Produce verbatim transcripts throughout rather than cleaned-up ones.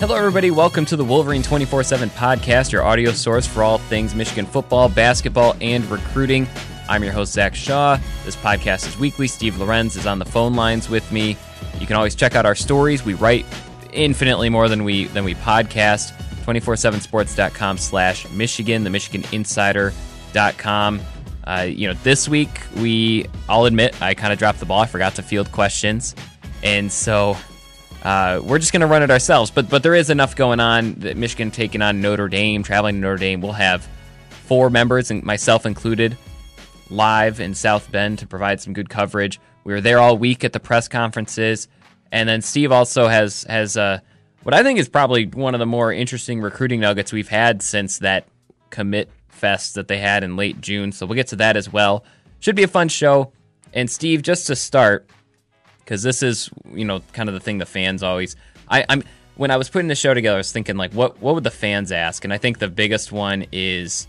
Hello, everybody. Welcome to the Wolverine twenty-four seven Podcast, your audio source for all things Michigan football, basketball, and recruiting. I'm your host, Zach Shaw. This podcast is weekly. Steve Lorenz is on the phone lines with me. You can always check out our stories. We write infinitely more than we than we podcast. two four seven sports dot com slash Michigan, the michigan insider dot com. Uh, you know, this week, we, I'll admit, I kind of dropped the ball. I forgot to field questions. And so... Uh, we're just going to run it ourselves, but but there is enough going on that Michigan taking on Notre Dame, traveling to Notre Dame. We'll have four members, and myself included, live in South Bend to provide some good coverage. We were there all week at the press conferences, and then Steve also has has uh, what I think is probably one of the more interesting recruiting nuggets we've had since that commit fest that they had in late June, so we'll get to that as well. Should be a fun show, and Steve, just to start... Because this is, you know, kind of the thing the fans always... I, I'm when I was putting the show together, I was thinking, like, what what would the fans ask? And I think the biggest one is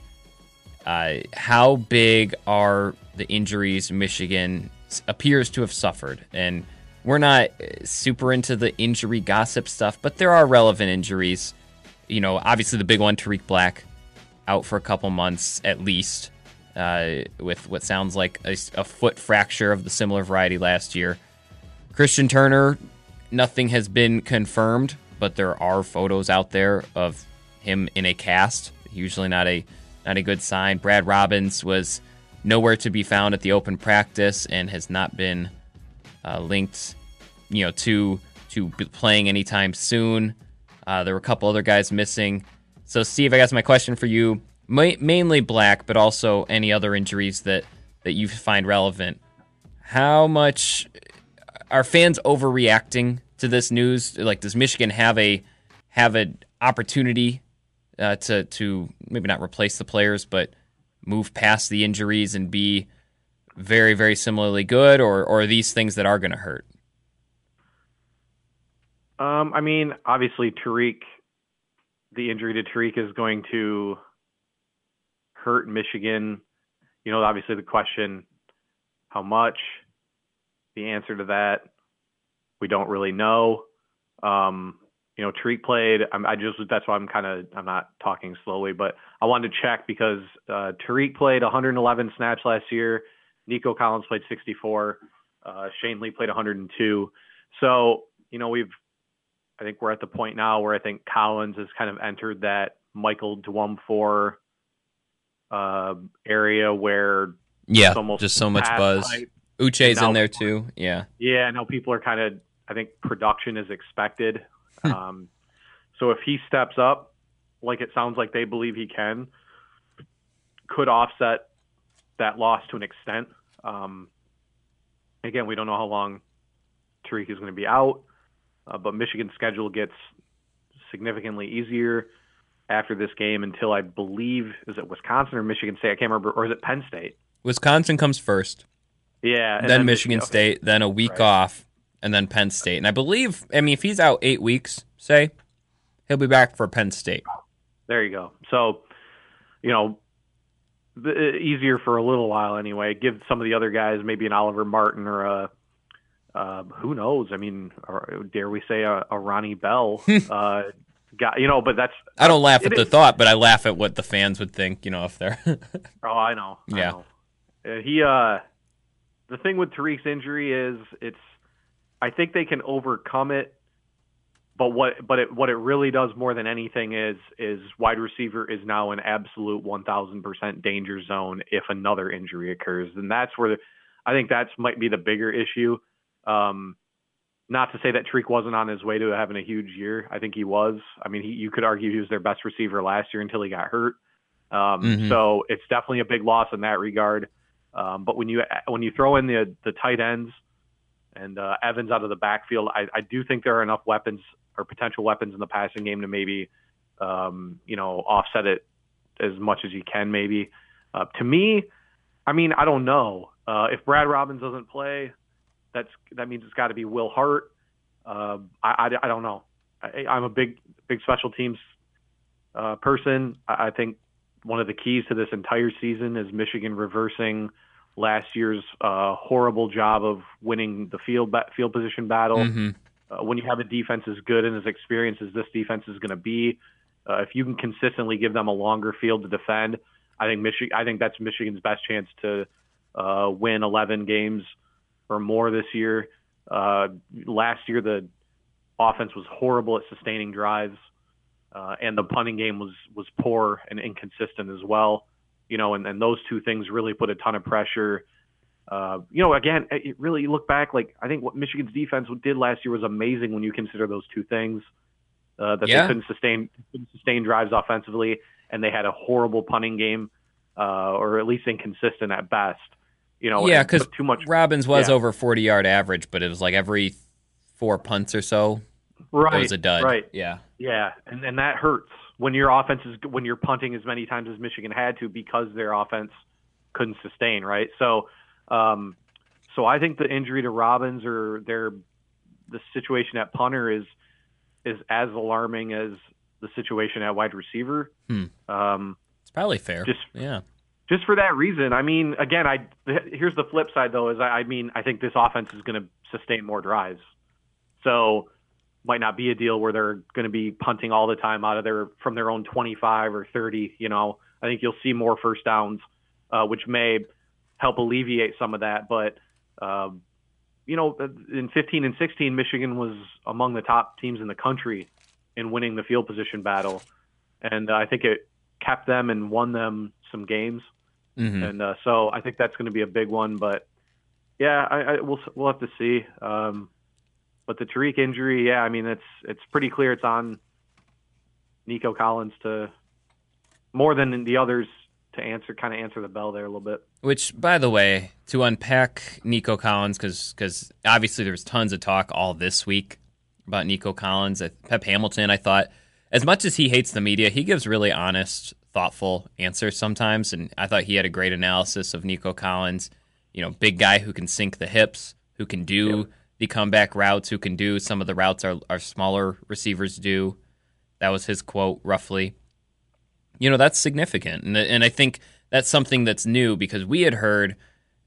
uh, how big are the injuries Michigan appears to have suffered? And we're not super into the injury gossip stuff, but there are relevant injuries. You know, obviously the big one, Tarik Black, out for a couple months at least, uh, with what sounds like a, a foot fracture of the similar variety last year. Christian Turner, nothing has been confirmed, but there are photos out there of him in a cast. Usually not a not a good sign. Brad Robbins was nowhere to be found at the open practice and has not been uh, linked, you know, to to playing anytime soon. Uh, there were a couple other guys missing. So, Steve, I guess my question for you, ma- mainly Black, but also any other injuries that, that you find relevant. How much... Are fans overreacting to this news? Like, does Michigan have a have an opportunity uh, to to maybe not replace the players, but move past the injuries and be very, very similarly good, or, or are these things that are going to hurt? Um, I mean, obviously, Tarik, the injury to Tarik is going to hurt Michigan. You know, obviously, the question, how much? The answer to that, we don't really know. Um, you know, Tarik played. I'm, I just that's why I'm kind of I'm not talking slowly, but I wanted to check because uh, Tarik played one hundred eleven snaps last year. Nico Collins played sixty-four. Uh, Shane Lee played one hundred two. So you know we've I think we're at the point now where I think Collins has kind of entered that Michael Dwumfor uh, area where yeah, almost just so much buzz. Type. Uche's now, in there too, yeah. Yeah, I know people are kind of, I think production is expected. um, so if he steps up, like it sounds like they believe he can, could offset that loss to an extent. Um, again, we don't know how long Tarik is going to be out, uh, but Michigan's schedule gets significantly easier after this game until I believe, is it Wisconsin or Michigan State? I can't remember, or is it Penn State? Wisconsin comes first. Yeah, and then, then Michigan State, okay. Then a week right. off, and then Penn State. And I believe, I mean, if he's out eight weeks, say, he'll be back for Penn State. There you go. So, you know, the, easier for a little while anyway. Give some of the other guys maybe an Oliver Martin or a, uh, who knows? I mean, or, dare we say a, a Ronnie Bell? uh, guy, you know, but that's... I don't laugh at the is. thought, but I laugh at what the fans would think, you know, if they're... oh, I know. I yeah. Know. He, uh... The thing with Tarik's injury is it's I think they can overcome it, but what but it, what it really does more than anything is is wide receiver is now an absolute one thousand percent danger zone if another injury occurs. And that's where the, I think that's might be the bigger issue. Um, not to say that Tarik wasn't on his way to having a huge year. I think he was. I mean, he, you could argue he was their best receiver last year until he got hurt. Um, mm-hmm. So it's definitely a big loss in that regard. Um, but when you when you throw in the the tight ends and uh, Evans out of the backfield, I, I do think there are enough weapons or potential weapons in the passing game to maybe um, you know offset it as much as you can. Maybe uh, to me, I mean I don't know uh, if Brad Robbins doesn't play, that's that means it's got to be Will Hart. Uh, I, I I don't know. I, I'm a big big special teams uh, person. I, I think. One of the keys to this entire season is Michigan reversing last year's uh, horrible job of winning the field ba- field position battle. Mm-hmm. uh, when you have a defense as good and as experienced as this defense is going to be, uh, if you can consistently give them a longer field to defend, I think Michigan. I think that's Michigan's best chance to uh, win eleven games or more this year. Uh, last year, the offense was horrible at sustaining drives, uh, and the punting game was was poor and inconsistent as well. You know, and, and those two things really put a ton of pressure. Uh, you know, again, it really you look back, like I think what Michigan's defense did last year was amazing when you consider those two things, uh, that yeah. they couldn't sustain couldn't sustain drives offensively, and they had a horrible punting game, uh, or at least inconsistent at best. You know, yeah, because too much. Robbins was yeah. over forty yard average, but it was like every four punts or so, right? It was a dud, right? Yeah, yeah, and and that hurts when your offense is when you're punting as many times as Michigan had to because their offense couldn't sustain, right? So. Um, so I think the injury to Robbins or their the situation at punter is is as alarming as the situation at wide receiver. Hmm. Um, it's probably fair. Just, yeah. Just for that reason. I mean, again, I here's the flip side though. Is I, I mean, I think this offense is going to sustain more drives, so might not be a deal where they're going to be punting all the time out of their from their own twenty-five or thirty. You know, I think you'll see more first downs, uh, which may. help alleviate some of that. But, uh, you know, in fifteen and sixteen, Michigan was among the top teams in the country in winning the field position battle. And uh, I think it kept them and won them some games. Mm-hmm. And uh, so I think that's going to be a big one. But, yeah, I, I, we'll we'll have to see. Um, but the Tarik injury, yeah, I mean, it's, it's pretty clear it's on Nico Collins to more than the others to answer, kind of answer the bell there a little bit. Which, by the way, to unpack Nico Collins, because obviously there was tons of talk all this week about Nico Collins. Pep Hamilton, I thought, as much as he hates the media, he gives really honest, thoughtful answers sometimes, and I thought he had a great analysis of Nico Collins. You know, big guy who can sink the hips, who can do yep. the comeback routes, who can do some of the routes our, our smaller receivers do. That was his quote, roughly. You know, that's significant, and and I think that's something that's new because we had heard,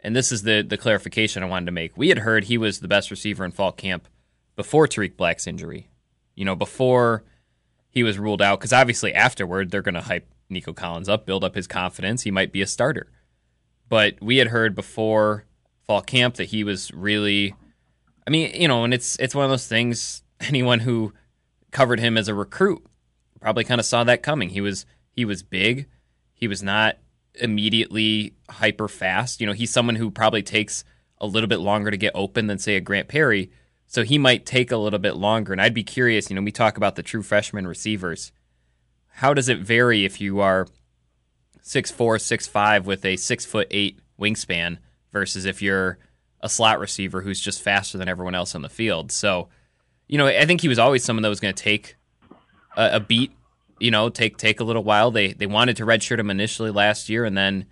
and this is the, the clarification I wanted to make, we had heard he was the best receiver in fall camp before Tarik Black's injury, you know, before he was ruled out, because obviously afterward they're going to hype Nico Collins up, build up his confidence, he might be a starter. But we had heard before fall camp that he was really, I mean, you know, and it's it's one of those things, anyone who covered him as a recruit probably kind of saw that coming. He was... He was big. He was not immediately hyper fast. You know, he's someone who probably takes a little bit longer to get open than, say, a Grant Perry. So he might take a little bit longer. And I'd be curious, you know, we talk about the true freshman receivers. How does it vary if you are six four, six five with a six foot eight wingspan versus if you're a slot receiver who's just faster than everyone else on the field? So, you know, I think he was always someone that was going to take a, a beat. You know, take take a little while. They they wanted to redshirt him initially last year, and then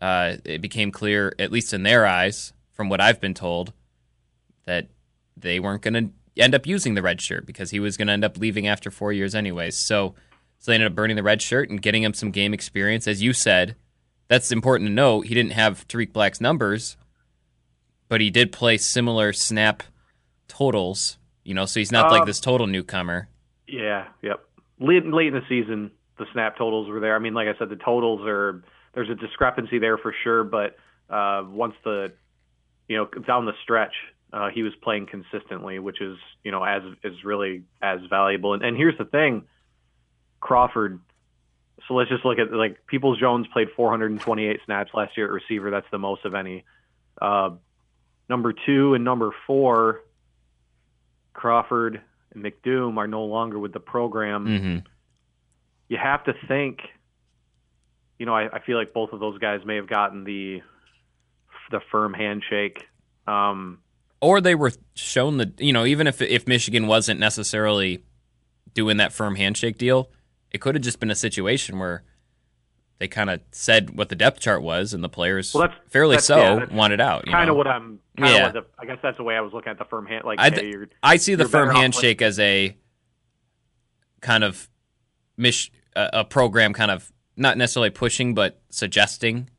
uh, it became clear, at least in their eyes, from what I've been told, that they weren't going to end up using the redshirt because he was going to end up leaving after four years anyways. So, so they ended up burning the redshirt and getting him some game experience. As you said, that's important to note. He didn't have Tarik Black's numbers, but he did play similar snap totals. You know, so he's not uh, like this total newcomer. Yeah, yep. Late, late in the season, the snap totals were there. I mean, like I said, the totals are – there's a discrepancy there for sure, but uh, once the – you know, down the stretch, uh, he was playing consistently, which is, you know, as is really as valuable. And, and here's the thing, Crawford – so let's just look at, like, Peoples-Jones played four hundred twenty-eight snaps last year at receiver. That's the most of any. Uh, number two and number four, Crawford – and McDoom are no longer with the program. Mm-hmm. You have to think, you know, I, I feel like both of those guys may have gotten the the firm handshake. Um, or they were shown the, you know, even if if Michigan wasn't necessarily doing that firm handshake deal, it could have just been a situation where they kind of said what the depth chart was and the players well, that's, fairly that's, so yeah, wanted out. Kind of what I'm kind of yeah. the, I guess that's the way I was looking at the firm hand. Like I, th- hey, you're, I see the firm handshake with- as a kind of mich- uh, a program kind of not necessarily pushing but suggesting.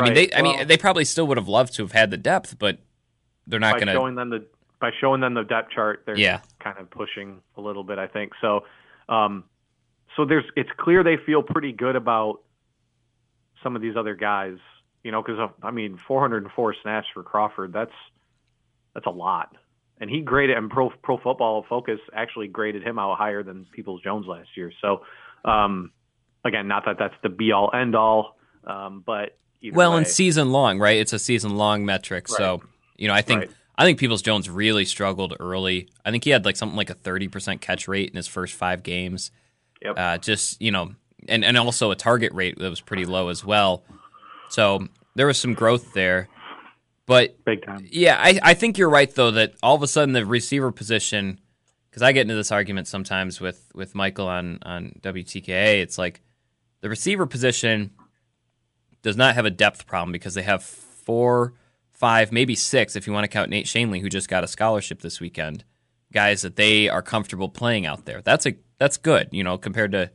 Right. I mean they well, I mean they probably still would have loved to have had the depth, but they're not going to showing them the by showing them the depth chart, they're yeah. kind of pushing a little bit, I think. So, um, so there's it's clear they feel pretty good about some of these other guys, you know, because I mean, four hundred four snaps for Crawford, that's that's a lot. And he graded, and Pro, Pro Football Focus actually graded him out higher than Peoples-Jones last year. So, um, again, not that that's the be-all, end-all, um, but either well, way. And season-long, right? It's a season-long metric. Right. So, you know, I think right. I think Peoples-Jones really struggled early. I think he had like something like a thirty percent catch rate in his first five games. Yep. Uh, just, you know, and, and also a target rate that was pretty low as well. So there was some growth there. But big time. Yeah, I, I think you're right, though, that all of a sudden the receiver position, because I get into this argument sometimes with, with Michael on, on W T K A, it's like the receiver position does not have a depth problem because they have four, five, maybe six, if you want to count Nate Shanley, who just got a scholarship this weekend, guys that they are comfortable playing out there. That's a that's good, you know, compared to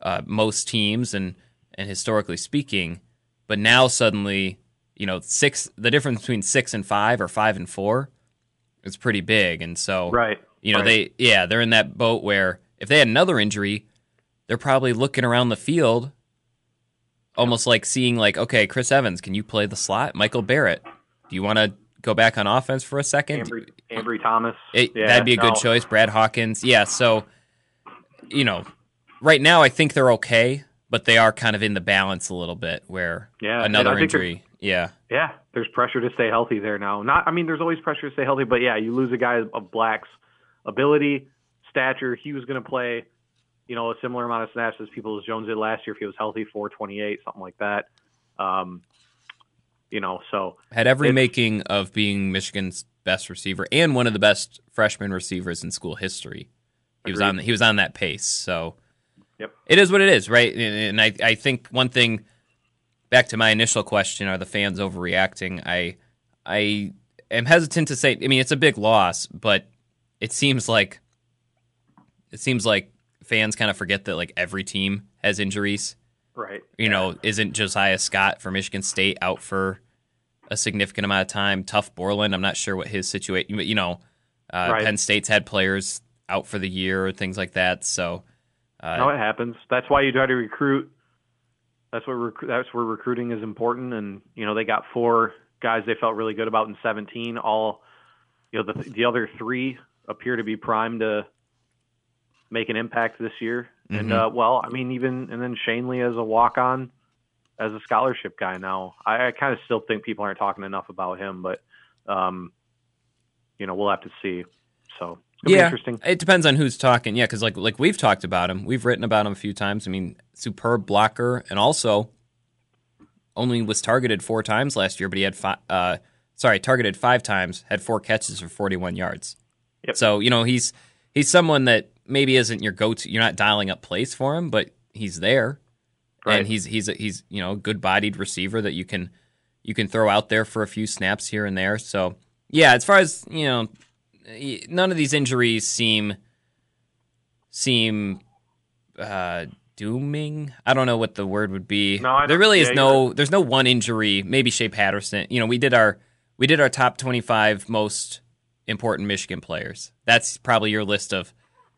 uh, most teams and, and historically speaking. But now suddenly... You know, six. The difference between six and five or five and four is pretty big, and so right, you know right. they yeah they're in that boat where if they had another injury, they're probably looking around the field, almost like seeing like, okay, Chris Evans, can you play the slot? Michael Barrett, do you want to go back on offense for a second? Ambry, Ambry Thomas, it, yeah, that'd be a no. good choice. Brad Hawkins, yeah. So, you know, right now I think they're okay, but they are kind of in the balance a little bit where yeah, another injury. Yeah. Yeah. There's pressure to stay healthy there now. Not, I mean, there's always pressure to stay healthy, but yeah, you lose a guy of Black's ability, stature. He was going to play, you know, a similar amount of snaps as Peoples-Jones did last year if he was healthy, four twenty-eight, something like that. Um, you know, so. Had every making of being Michigan's best receiver and one of the best freshman receivers in school history. He agreed. was on He was on that pace. So yep. It is what it is, right? And, and I, I think one thing. Back to my initial question, are the fans overreacting? I I am hesitant to say. I mean, it's a big loss, but it seems like it seems like fans kind of forget that like every team has injuries. Right. You yeah. know, isn't Josiah Scott for Michigan State out for a significant amount of time? Tough Borland, I'm not sure what his situation, you know, uh, right. Penn State's had players out for the year or things like that. So uh, no, it happens. That's why you try to recruit. That's where rec- that's where recruiting is important, and you know they got four guys they felt really good about in seventeen. All, you know, the the other three appear to be primed to make an impact this year. Mm-hmm. And uh, well, I mean, even and then Shane Lee as a walk on, as a scholarship guy now. I, I kind of still think people aren't talking enough about him, but um, you know, we'll have to see. So it's gonna yeah, be interesting. It depends on who's talking. Yeah, because like like we've talked about him, we've written about him a few times. I mean. Superb blocker, and also only was targeted four times last year, but he had five, uh, sorry, targeted five times, had four catches for forty-one yards. Yep. So, you know, he's he's someone that maybe isn't your go-to. You're not dialing up plays for him, but he's there. Right. And he's he's a, he's, you know, a good-bodied receiver that you can you can throw out there for a few snaps here and there. So, yeah, as far as, you know, none of these injuries seem seem uh dooming? I don't know what the word would be. No, there really is yeah, no. There's no one injury. Maybe Shea Patterson. You know, we did our we did our top twenty-five most important Michigan players. That's probably your list of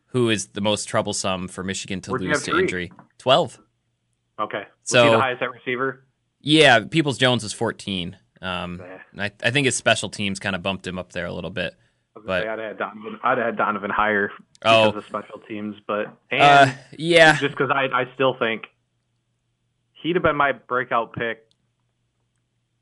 who is the most troublesome for Michigan to Where'd lose to three? Injury. Twelve. Okay. Was so he the highest at receiver. Yeah, Peoples-Jones was fourteen. Um, yeah. and I, I think his special teams kind of bumped him up there a little bit. But say, I'd have had Donovan, I'd have had Donovan higher because oh, of special teams, but and uh, yeah, just because I I still think he'd have been my breakout pick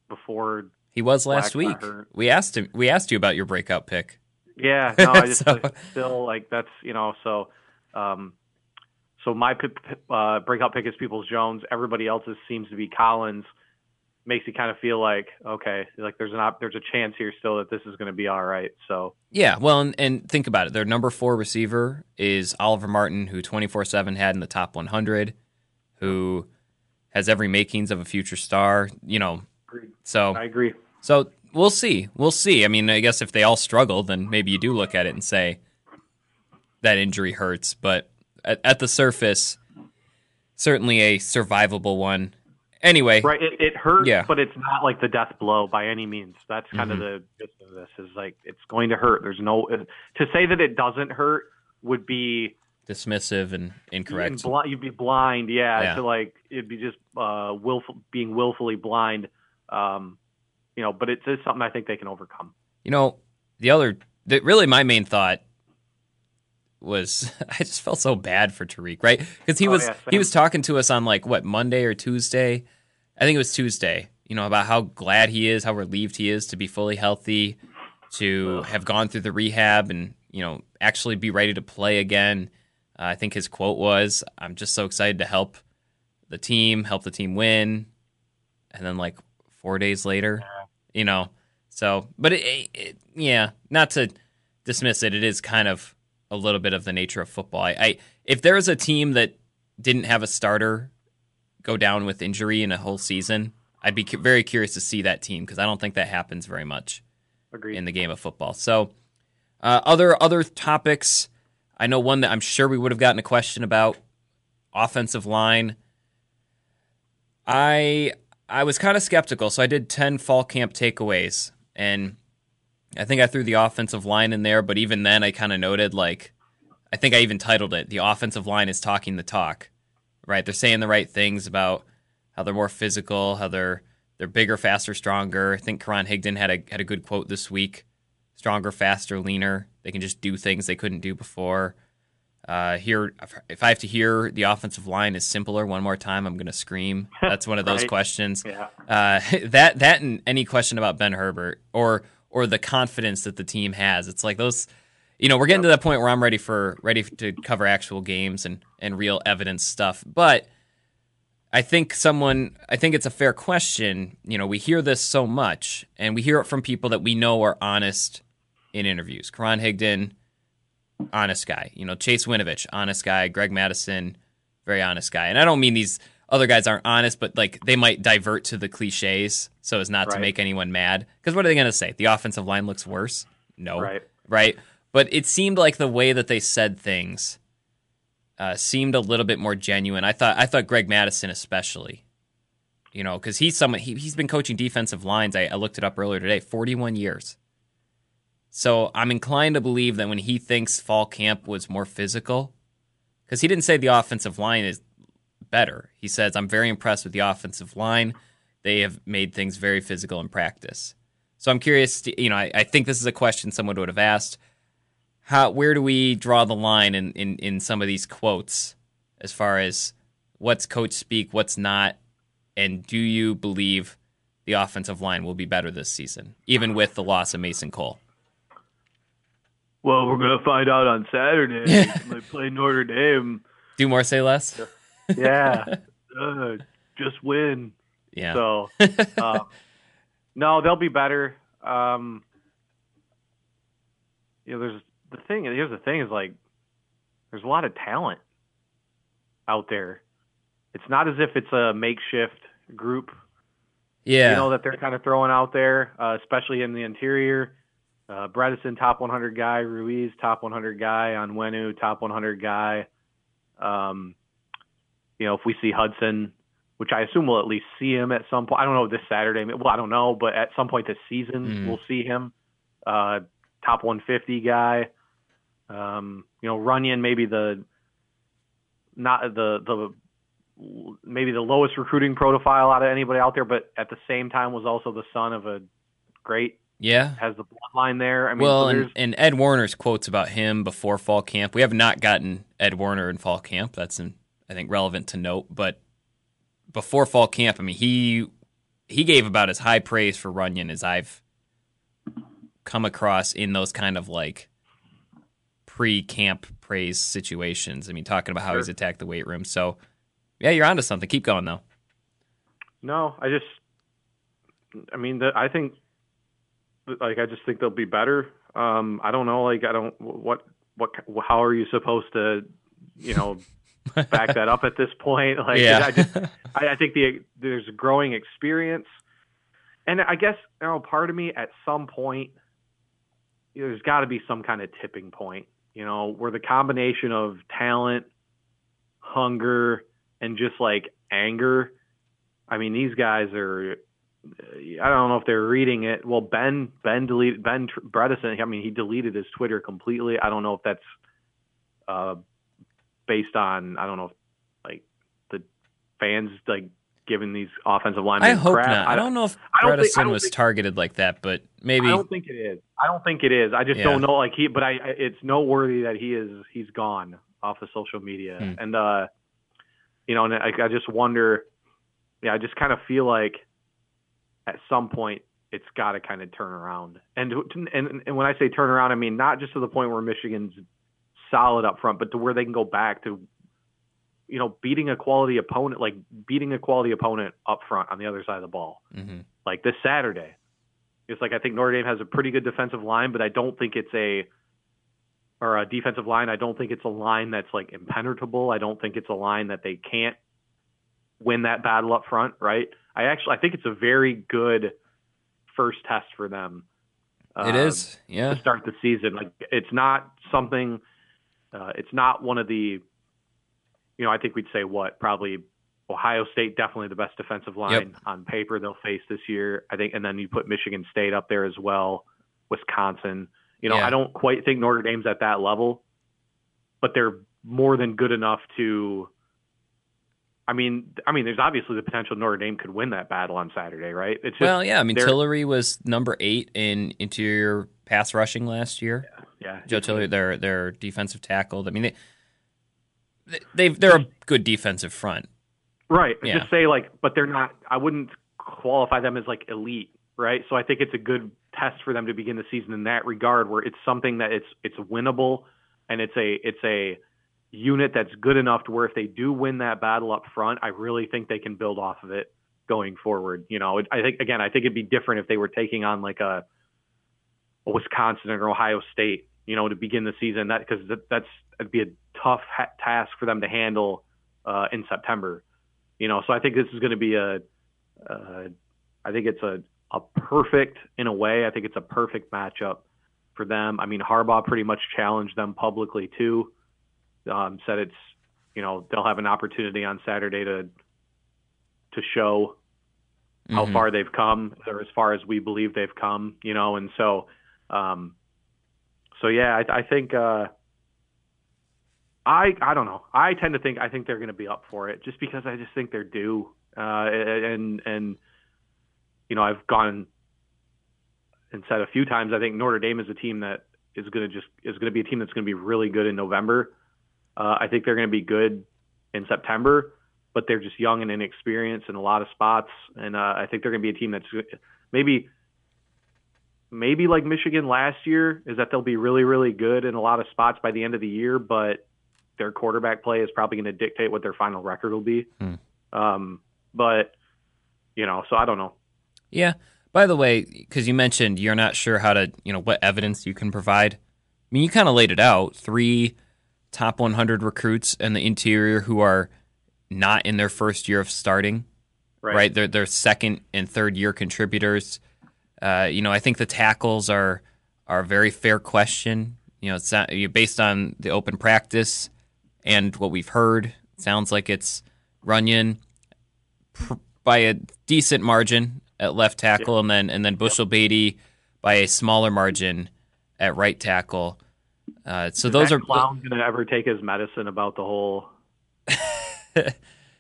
before he was last Black week. We asked him. We asked you about your breakout pick. Yeah, no, I just so, I still like that's you know so um so my uh, breakout pick is Peoples-Jones. Everybody else's seems to be Collins. Makes you kind of feel like, okay, like there's an op- there's a chance here still that this is going to be all right. So yeah, well, and, and think about it. Their number four receiver is Oliver Martin, who twenty-four seven had in the top one hundred, who has every makings of a future star. You know, Agreed. So I agree. So we'll see, we'll see. I mean, I guess if they all struggle, then maybe you do look at it and say that injury hurts. But at, at the surface, certainly a survivable one. Anyway, right? It, it hurts, yeah. But it's not like the death blow by any means. That's kind mm-hmm. of the, this is like, it's going to hurt. There's no, to say that it doesn't hurt would be dismissive and incorrect. You'd, bl- you'd be blind. Yeah, yeah. To like, it'd be just uh, willful, being willfully blind. Um, you know, but it's, it's something I think they can overcome. You know, the other, the, really my main thought was I just felt so bad for Tarik, right? Because he oh, was yeah, he was talking to us on like what Monday or Tuesday, I think it was Tuesday. You know, about how glad he is, how relieved he is to be fully healthy, to Ugh. have gone through the rehab, and you know actually be ready to play again. Uh, I think his quote was, "I'm just so excited to help the team, help the team win," and then like four days later, yeah. you know. So, but it, it, yeah, not to dismiss it, it is kind of a little bit of the nature of football. I, I if there was a team that didn't have a starter go down with injury in a whole season, I'd be cu- very curious to see that team, because I don't think that happens very much Agreed. in the game of football. So uh, other other topics, I know one that I'm sure we would have gotten a question about, offensive line. I I was kind of skeptical, so I did ten fall camp takeaways, and I think I threw the offensive line in there, but even then I kind of noted, like, I think I even titled it, the offensive line is talking the talk, right? They're saying the right things about how they're more physical, how they're they're bigger, faster, stronger. I think Karan Higdon had a had a good quote this week, stronger, faster, leaner. They can just do things they couldn't do before. Uh, here, if I have to hear the offensive line is simpler one more time, I'm going to scream. That's one of those right. questions. Yeah. Uh, that, that and any question about Ben Herbert or or the confidence that the team has. It's like those, you know, we're getting to that point where I'm ready for ready to cover actual games and, and real evidence stuff. But I think someone, I think it's a fair question. You know, we hear this so much, and we hear it from people that we know are honest in interviews. Karan Higdon, honest guy. You know, Chase Winovich, honest guy. Greg Mattison, very honest guy. And I don't mean these other guys aren't honest, but like they might divert to the cliches so as not right. to make anyone mad. Because what are they going to say? The offensive line looks worse? No. Right. Right. But it seemed like the way that they said things uh, seemed a little bit more genuine. I thought I thought Greg Mattison especially, you know, because he's someone, he, he's been coaching defensive lines. I, I looked it up earlier today, forty-one years. So I'm inclined to believe that when he thinks fall camp was more physical, because he didn't say the offensive line is better. He says, I'm very impressed with the offensive line. They have made things very physical in practice. So I'm curious, to, you know, I, I think this is a question someone would have asked. How, where do we draw the line in, in, in some of these quotes as far as what's coach speak, what's not, and do you believe the offensive line will be better this season, even with the loss of Mason Cole? Well, we're going to find out on Saturday. They play Notre Dame. Do more, say less? Yeah. uh, just win. Yeah. So, uh, no, they'll be better. Um, you know, there's the thing. Here's the thing: is like, there's a lot of talent out there. It's not as if it's a makeshift group. Yeah. You know that they're kind of throwing out there, uh, especially in the interior. Uh, Bredeson, top one hundred guy. Ruiz, top one hundred guy. Onwenu, top one hundred guy. Um, you know, if we see Hudson, which I assume we'll at least see him at some point. I don't know this Saturday. Well, I don't know, but at some point this season mm. we'll see him. Uh, top one fifty guy. Um, you know, Runyon, maybe the not the the maybe the lowest recruiting profile out of anybody out there, but at the same time was also the son of a great. Yeah, has the bloodline there. I mean, well, so and, and Ed Warner's quotes about him before fall camp. We have not gotten Ed Warner in fall camp. That's an, I think relevant to note. But before fall camp, I mean, he he gave about as high praise for Runyon as I've come across in those kind of like pre-camp praise situations. I mean, talking about how sure. he's attacked the weight room. So, yeah, you're onto something. Keep going, though. No, I just, I mean, the, I think, like, I just think they'll be better. Um, I don't know, like, I don't, what, what, how are you supposed to, you know, back that up at this point? Like, yeah. I just, I, I think the, there's a growing experience. And I guess, you know, part of me at some point, you know, there's got to be some kind of tipping point, you know, where the combination of talent, hunger, and just like anger. I mean, these guys are I don't know if they're reading it. Well, Ben, Ben deleted Ben Bredeson. I mean, he deleted his Twitter completely. I don't know if that's uh, based on, I don't know, if, like the fans like giving these offensive linemen. I hope crap. not. I don't, I don't know if Bredeson was think, targeted like that, but maybe. I don't think it is. I don't think it is. I just yeah. don't know. Like he, but I, it's noteworthy that he is, he's gone off of social media. Hmm. And, uh, you know, and I, I just wonder, yeah, I just kind of feel like, at some point, it's got to kind of turn around. And, and and when I say turn around, I mean not just to the point where Michigan's solid up front, but to where they can go back to, you know, beating a quality opponent, like beating a quality opponent up front on the other side of the ball. Mm-hmm. Like this Saturday. It's like I think Notre Dame has a pretty good defensive line, but I don't think it's a – or a defensive line. I don't think it's a line that's, like, impenetrable. I don't think it's a line that they can't win that battle up front, right? I actually, I think it's a very good first test for them. Uh, it is, yeah. To start the season, like it's not something. Uh, it's not one of the, you know, I think we'd say what probably Ohio State, definitely the best defensive line yep. on paper they'll face this year. I think, and then you put Michigan State up there as well, Wisconsin. You know, yeah. I don't quite think Notre Dame's at that level, but they're more than good enough to. I mean, I mean, there's obviously the potential Notre Dame could win that battle on Saturday, right? It's just, well, yeah. I mean, Tillery was number eight in interior pass rushing last year. Yeah, yeah. Joe Tillery, their their defensive tackle. I mean, they they they're a good defensive front, right? Yeah. Just say like, but they're not. I wouldn't qualify them as like elite, right? So I think it's a good test for them to begin the season in that regard, where it's something that it's it's winnable, and it's a it's a. unit that's good enough to where if they do win that battle up front, I really think they can build off of it going forward. You know, I think, again, I think it'd be different if they were taking on like a, a Wisconsin or Ohio State, you know, to begin the season. That because that, that's it'd be a tough ha- task for them to handle uh, in September. You know, so I think this is going to be a, uh, I think it's a a perfect in a way. I think it's a perfect matchup for them. I mean, Harbaugh pretty much challenged them publicly too. Um, said it's, you know, they'll have an opportunity on Saturday to to show mm-hmm. how far they've come, or as far as we believe they've come, you know, and so, um, so yeah, I, I think uh, I I don't know. I tend to think I think they're going to be up for it, just because I just think they're due, uh, and and you know, I've gone and said a few times I think Notre Dame is a team that is going to just is going to be a team that's going to be really good in November. Uh, I think they're going to be good in September, but they're just young and inexperienced in a lot of spots. And uh, I think they're going to be a team that's maybe, maybe like Michigan last year, is that they'll be really, really good in a lot of spots by the end of the year, but their quarterback play is probably going to dictate what their final record will be. Hmm. Um, but, you know, so I don't know. Yeah. By the way, because you mentioned you're not sure how to, you know, what evidence you can provide. I mean, you kind of laid it out. Three top one hundred recruits in the interior who are not in their first year of starting, right? right? They're, they're second and third year contributors. Uh, you know, I think the tackles are are a very fair question. You know, it's not, based on the open practice and what we've heard, it sounds like it's Runyon pr- by a decent margin at left tackle, yep. and then and then Bushell-Beatty by a smaller margin at right tackle. Uh, so Is those that are clown going to ever take his medicine about the whole.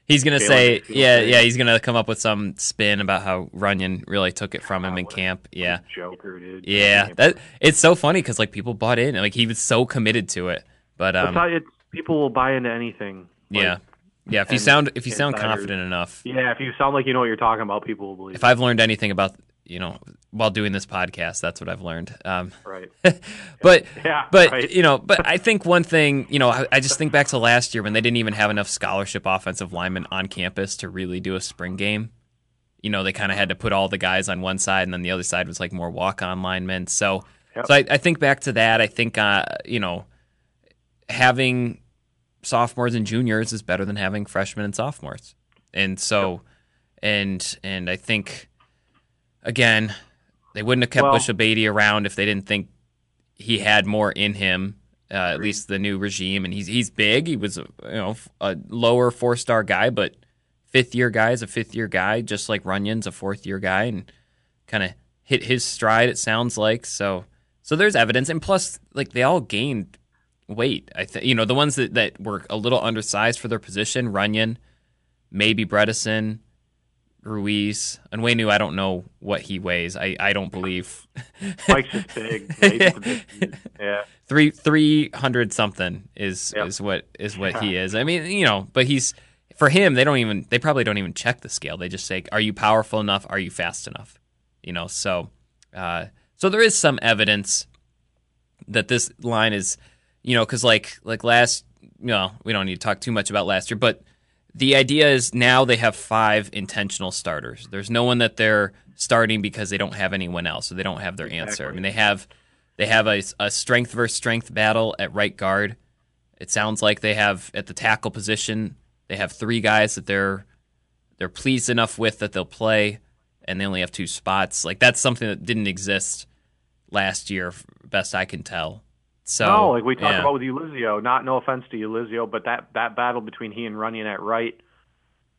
He's going to say, yeah, yeah. He's going to come up with some spin about how Runyon really took it from him oh, in camp. A, yeah. Joker, dude. Yeah. yeah. That it's so funny. Cause like people bought in and like, he was so committed to it, but, um, it's, people will buy into anything. Like, yeah. Yeah. If you sound, if you sound confident enough. Yeah. If you sound like you know what you're talking about, people will believe. If it. I've learned anything about, you know, while doing this podcast, that's what I've learned. Um, right. but, yeah, but right. you know, but I think one thing, you know, I, I just think back to last year when they didn't even have enough scholarship offensive linemen on campus to really do a spring game. You know, they kind of had to put all the guys on one side and then the other side was like more walk-on linemen. So, yep. so I, I think back to that. I think, uh, you know, having sophomores and juniors is better than having freshmen and sophomores. And so, yep. and, and I think, again, they wouldn't have kept well, Bushell-Beatty around if they didn't think he had more in him. Uh, at least the new regime, and he's he's big. He was you know a lower four star guy, but fifth-year guy is a fifth-year guy, just like Runyon's a fourth-year guy, and kind of hit his stride, it sounds like. So so there's evidence. And plus, like, they all gained weight. I think you know, the ones that, that were a little undersized for their position, Runyon, maybe Bredeson, Ruiz, Onwenu, I don't know what he weighs. I, I don't believe. Mike's just big. Yeah. Three three hundred something is yep. is what is what yeah. he is. I mean, you know, but he's for him, they don't even they probably don't even check the scale. They just say, are you powerful enough? Are you fast enough? You know, so uh, so there is some evidence that this line is, you know, because like like last, you know, we don't need to talk too much about last year, but the idea is now they have five intentional starters. There's no one that they're starting because they don't have anyone else, so they don't have their exactly. answer. I mean, they have they have a, a strength versus strength battle at right guard. It sounds like they have at the tackle position, they have three guys that they're they're pleased enough with that they'll play, and they only have two spots. Like that's something that didn't exist last year, best I can tell. So, no, like we talked yeah. about with Eulisio, not no offense to Eulisio, but that, that battle between he and Runyon at right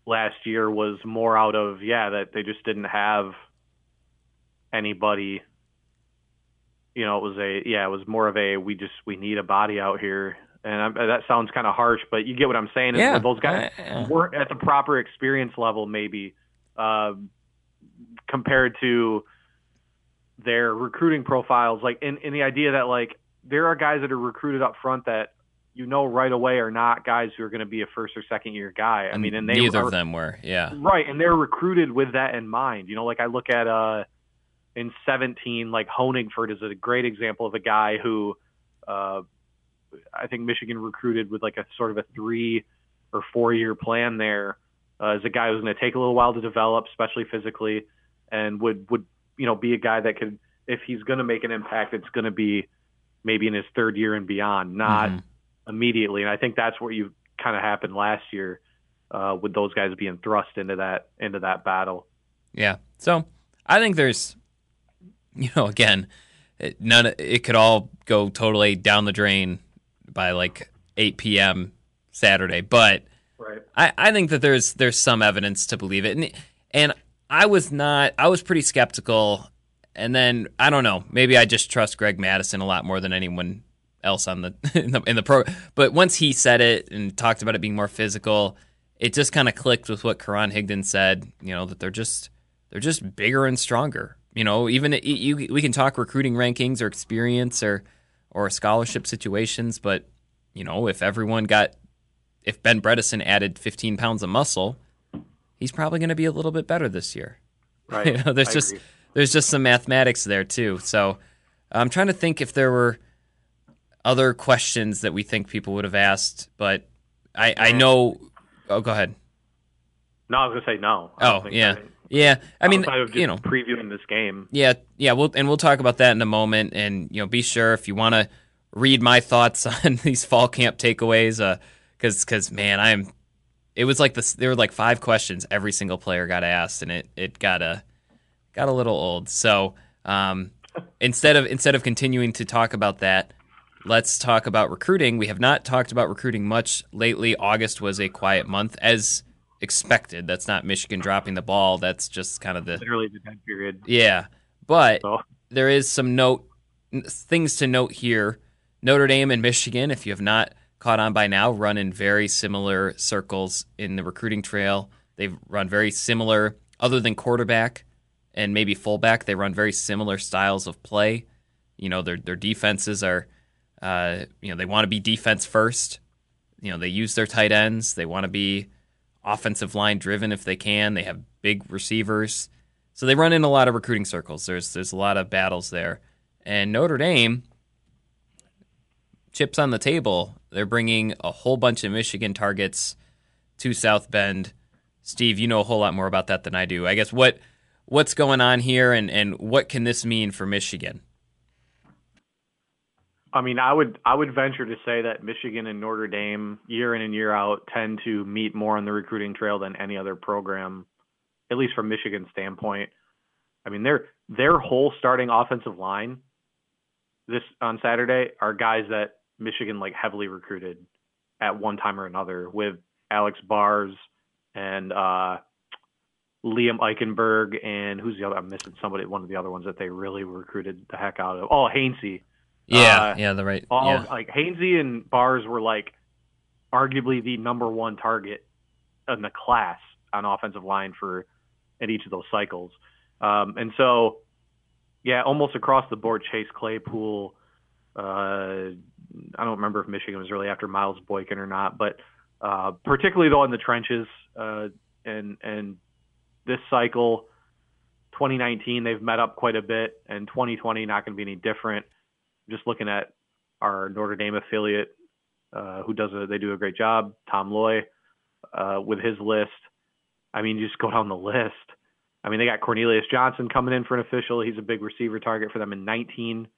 last year was more out of, yeah, that they just didn't have anybody. You know, it was a, yeah, it was more of a, we just, we need a body out here. And I'm, that sounds kind of harsh, but you get what I'm saying. Yeah. Those guys uh, weren't at the proper experience level, maybe, uh, compared to their recruiting profiles. Like in, in the idea that like, there are guys that are recruited up front that you know right away are not guys who are going to be a first or second year guy. I mean, and they neither were, of them were, yeah, right. And they're recruited with that in mind. You know, like I look at uh, in seventeen, like Honigford is a great example of a guy who uh, I think Michigan recruited with like a sort of a three or four year plan. There uh, is a guy who's going to take a little while to develop, especially physically, and would would you know be a guy that could, if he's going to make an impact, it's going to be maybe in his third year and beyond, not mm-hmm. immediately. And I think that's what you kind of happened last year uh, with those guys being thrust into that into that battle. Yeah. So I think there's, you know, again, it, none. It could all go totally down the drain by like eight p.m. Saturday, but right. I, I think that there's there's some evidence to believe it, and and I was not I was pretty skeptical. And then I don't know. Maybe I just trust Greg Mattison a lot more than anyone else on the in the, in the pro. But once he said it and talked about it being more physical, it just kind of clicked with what Karan Higdon said. You know that they're just they're just bigger and stronger. You know, even you, we can talk recruiting rankings or experience or or scholarship situations, but you know if everyone got if Ben Bredeson added fifteen pounds of muscle, he's probably going to be a little bit better this year. Right? You know, there's I just. Agree. There's just some mathematics there, too. So I'm trying to think if there were other questions that we think people would have asked, but I, I know... Oh, go ahead. No, I was going to say no. Oh, yeah. Yeah, I mean, you know... previewing this game. Yeah, yeah, we'll, and we'll talk about that in a moment. And, you know, be sure if you want to read my thoughts on these fall camp takeaways, because, uh, because man, I'm... It was like this... There were like five questions every single player got asked, and it, it got a... Got a little old, so um, instead of instead of continuing to talk about that, let's talk about recruiting. We have not talked about recruiting much lately. August was a quiet month, as expected. That's not Michigan dropping the ball. That's just kind of the literally the dead period. Yeah, but so. There is some note things to note here. Notre Dame and Michigan, if you have not caught on by now, run in very similar circles in the recruiting trail. They've run very similar, other than quarterback and maybe fullback, they run very similar styles of play. You know, their their defenses are, uh, you know, they want to be defense first. You know, they use their tight ends. They want to be offensive line driven if they can. They have big receivers. So they run in a lot of recruiting circles. There's, there's a lot of battles there. And Notre Dame, chips on the table. They're bringing a whole bunch of Michigan targets to South Bend. Steve, you know a whole lot more about that than I do. I guess what... What's going on here, and, and what can this mean for Michigan? I mean, I would I would venture to say that Michigan and Notre Dame, year in and year out, tend to meet more on the recruiting trail than any other program, at least from Michigan's standpoint. I mean, their their whole starting offensive line this on Saturday are guys that Michigan like heavily recruited at one time or another, with Alex Bars, and uh, Liam Eichenberg, and who's the other? I'm missing somebody. One of the other ones that they really recruited the heck out of. Oh, Hainsey. Yeah, uh, yeah, the right. All yeah. like Hainsey and Bars were like arguably the number one target in the class on offensive line for at each of those cycles, um, and so yeah, almost across the board, Chase Claypool. Uh, I don't remember if Michigan was really after Miles Boykin or not, but uh, particularly though in the trenches uh, and and this cycle, twenty nineteen they've met up quite a bit, and twenty twenty not going to be any different. Just looking at our Notre Dame affiliate, uh, who does a, they do a great job. Tom Loy uh, with his list. I mean, you just go down the list. I mean, they got Cornelius Johnson coming in for an official. He's a big receiver target for them in nineteen.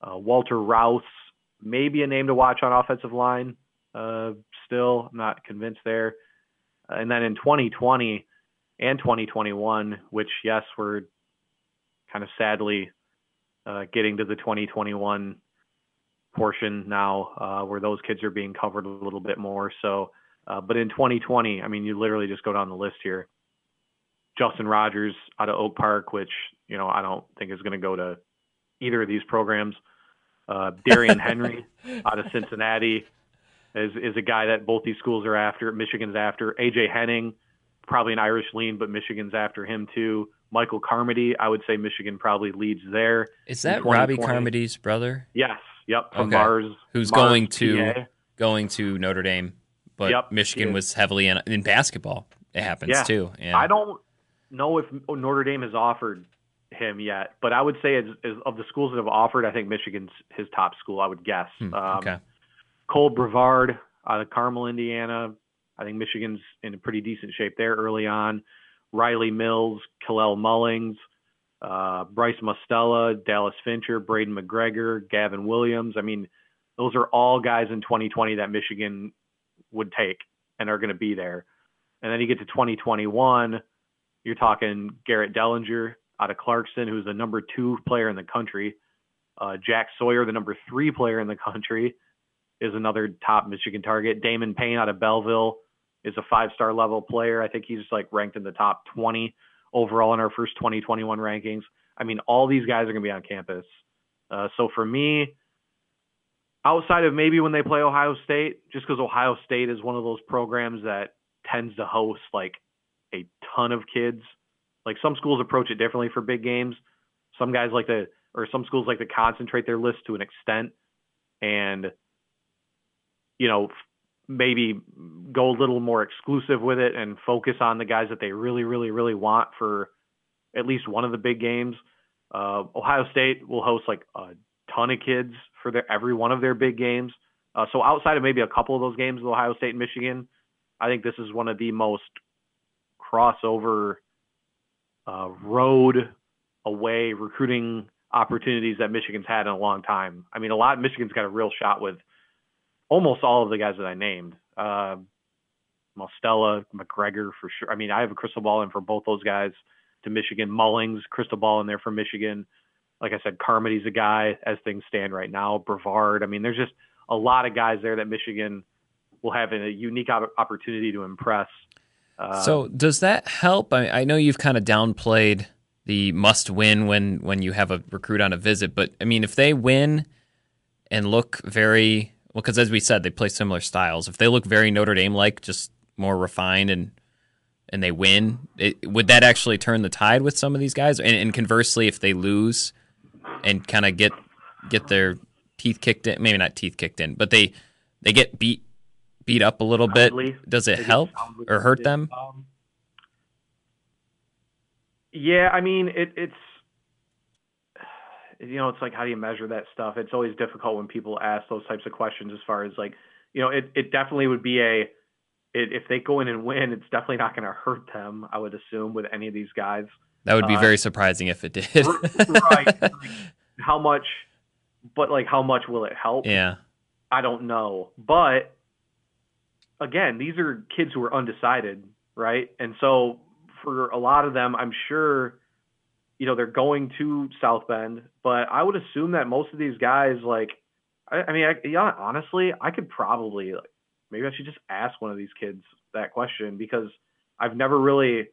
Uh, Walter Rouse, maybe a name to watch on offensive line. Uh, still, I'm not convinced there. Uh, and then in twenty twenty and twenty twenty-one, which, yes, we're kind of sadly uh, getting to the twenty twenty-one portion now uh, where those kids are being covered a little bit more. So, uh, but in twenty twenty, I mean, you literally just go down the list here. Justin Rogers out of Oak Park, which, you know, I don't think is going to go to either of these programs. Uh, Darian Henry out of Cincinnati is is a guy that both these schools are after. Michigan's after. A J Henning, probably an Irish lean, but Michigan's after him too. Michael Carmody, I would say Michigan probably leads there. Is that Robbie Carmody's brother? Yes. Yep. From okay. Mars, Who's Mars, going to P A. Going to Notre Dame, but yep, Michigan was heavily in, in basketball. It happens yeah. too. Yeah. I don't know if Notre Dame has offered him yet, but I would say as, as of the schools that have offered, I think Michigan's his top school, I would guess. Hmm, okay. um, Cole Brevard out of Carmel, Indiana. I think Michigan's in a pretty decent shape there early on. Riley Mills, Kalel Mullings, uh, Bryce Mostella, Dallas Fincher, Braden McGregor, Gavin Williams. I mean, those are all guys in twenty twenty that Michigan would take and are going to be there. And then you get to twenty twenty-one, you're talking Garrett Dellinger out of Clarkson, who's the number two player in the country. Uh, Jack Sawyer, the number three player in the country, is another top Michigan target. Damon Payne out of Belleville is a five-star level player. I think he's like ranked in the top twenty overall in our first twenty twenty-one rankings. I mean, all these guys are going to be on campus. Uh, so for me, outside of maybe when they play Ohio State, just because Ohio State is one of those programs that tends to host like a ton of kids. Like some schools approach it differently for big games. Some guys like to, or some schools like to concentrate their list to an extent and, you know, maybe go a little more exclusive with it and focus on the guys that they really, really, really want for at least one of the big games. Uh, Ohio State will host like a ton of kids for their, every one of their big games. Uh, so outside of maybe a couple of those games with Ohio State and Michigan, I think this is one of the most crossover Uh, road away recruiting opportunities that Michigan's had in a long time. I mean, a lot of Michigan's got a real shot with almost all of the guys that I named. Uh, Mostella, McGregor for sure. I mean, I have a crystal ball in for both those guys to Michigan. Mullings, crystal ball in there for Michigan. Like I said, Carmody's a guy as things stand right now. Brevard. I mean, there's just a lot of guys there that Michigan will have a unique opportunity to impress. Uh, so does that help? I mean, I know you've kind of downplayed the must win when, when you have a recruit on a visit, but I mean, if they win and look very well, because as we said, they play similar styles. If they look very Notre Dame like, just more refined, and and they win, it, would that actually turn the tide with some of these guys? And, and conversely, if they lose and kind of get get their teeth kicked in, maybe not teeth kicked in, but they they get beat. beat up a little soundly. bit, does it they help or hurt it, them? Um, yeah, I mean, it, it's, you know, it's like, how do you measure that stuff? It's always difficult when people ask those types of questions as far as like, you know, it, it definitely would be a, it, if they go in and win, it's definitely not going to hurt them, I would assume, with any of these guys. That would be uh, very surprising if it did. Right. Like, how much, but like, how much will it help? Yeah. I don't know. But again, these are kids who are undecided, right? And so for a lot of them, I'm sure, you know, they're going to South Bend, but I would assume that most of these guys, like, I, I mean, I, yeah, honestly, I could probably, like, maybe I should just ask one of these kids that question, because I've never really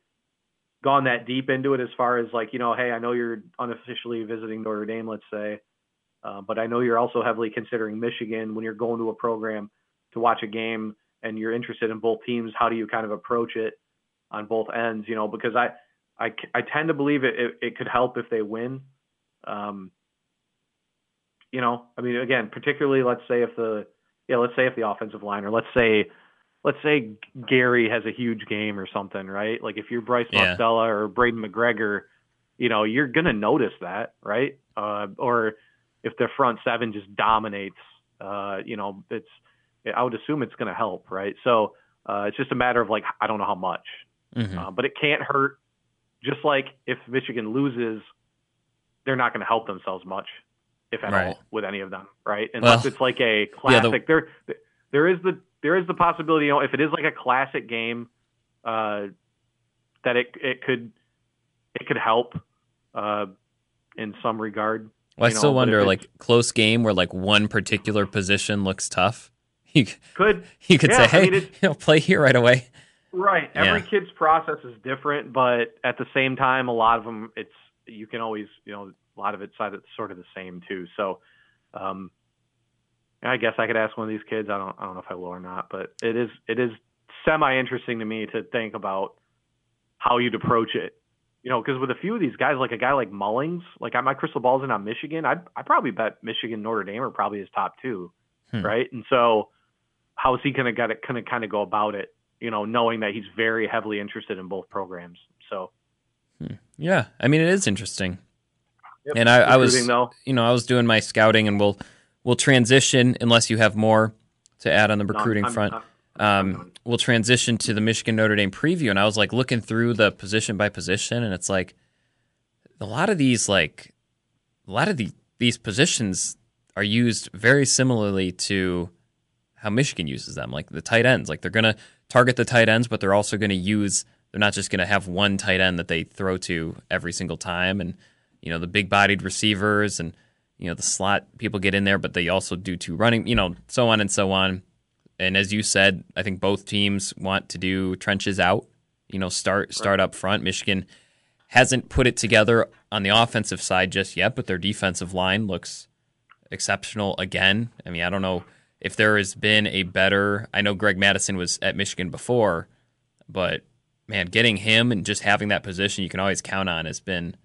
gone that deep into it as far as like, you know, hey, I know you're unofficially visiting Notre Dame, let's say, uh, but I know you're also heavily considering Michigan when you're going to a program to watch a game and you're interested in both teams. How do you kind of approach it on both ends? You know, because I, I, I tend to believe it, it, it could help if they win. Um, you know, I mean, again, particularly let's say if the, yeah, let's say if the offensive line, or let's say, let's say Gary has a huge game or something, right? Like if you're Bryce Mostella yeah. or Braden McGregor, you know, you're going to notice that, right? Uh, or if the front seven just dominates, uh, you know, it's, I would assume it's going to help, right? So uh, it's just a matter of like, I don't know how much, mm-hmm. uh, but it can't hurt. Just like if Michigan loses, they're not going to help themselves much, if at right. all, with any of them, right? Unless well, it's like a classic. Yeah, the... There, there is the there is the possibility, you know, if it is like a classic game, uh, that it it could it could help uh, in some regard. Well, I know, still wonder, like close game where like one particular position looks tough. You could you could yeah, say, hey, I mean, you know, play here right away. Right. Every yeah. kid's process is different, but at the same time, a lot of them, it's you can always, you know, a lot of it's sort of the same too. So, um, I guess I could ask one of these kids. I don't, I don't know if I will or not, but it is, it is semi-interesting to me to think about how you'd approach it. You know, because with a few of these guys, like a guy like Mullings, like my crystal ball's in on Michigan. I I probably bet Michigan, Notre Dame are probably his top two, hmm. right? And so, how is he gonna got it? Gonna kind of go about it? You know, knowing that he's very heavily interested in both programs. So, hmm. yeah, I mean, it is interesting. Yep. And I, I was, though. you know, I was doing my scouting, and we'll we'll transition unless you have more to add on the recruiting no, I'm, front. I'm, I'm, um, we'll transition to the Michigan Notre Dame preview, and I was like looking through the position by position, and it's like a lot of these like a lot of the, these positions are used very similarly to how Michigan uses them, like the tight ends. Like they're gonna target the tight ends, but they're also gonna use. They're not just gonna have one tight end that they throw to every single time, and you know, the big-bodied receivers and, you know, the slot people get in there, but they also do two running, you know, so on and so on. And as you said, I think both teams want to do trenches out, you know, start start up front. Michigan hasn't put it together on the offensive side just yet, but their defensive line looks exceptional again. I mean, I don't know if there has been a better... I know Greg Mattison was at Michigan before, but, man, getting him and just having that position you can always count on has been...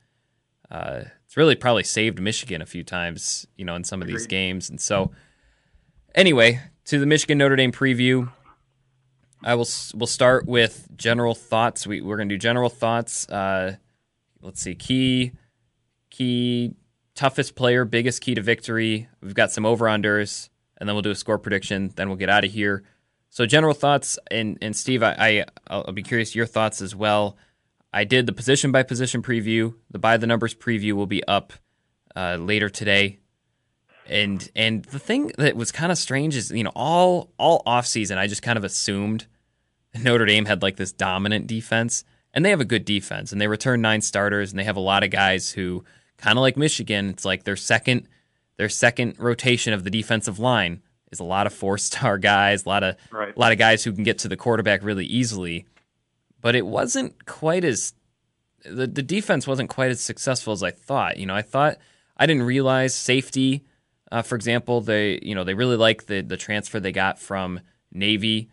Uh, it's really probably saved Michigan a few times, you know, in some of these games. And so, anyway, to the Michigan Notre Dame preview, I will we'll start with general thoughts. We we're gonna do general thoughts. Uh, let's see, key, key, toughest player, biggest key to victory. We've got some over-unders, and then we'll do a score prediction. Then we'll get out of here. So, general thoughts, and and Steve, I, I I'll be curious your thoughts as well. I did the position by position preview. The by the numbers preview will be up uh, later today. And and the thing that was kind of strange is, you know, all all offseason I just kind of assumed Notre Dame had like this dominant defense, and they have a good defense, and they return nine starters, and they have a lot of guys who kind of like Michigan. It's like their second their second rotation of the defensive line is a lot of four-star guys, a lot of right. a lot of guys who can get to the quarterback really easily. But it wasn't quite as the, the defense wasn't quite as successful as I thought. You know, I thought I didn't realize safety, uh, for example, they you know they really like the the transfer they got from Navy,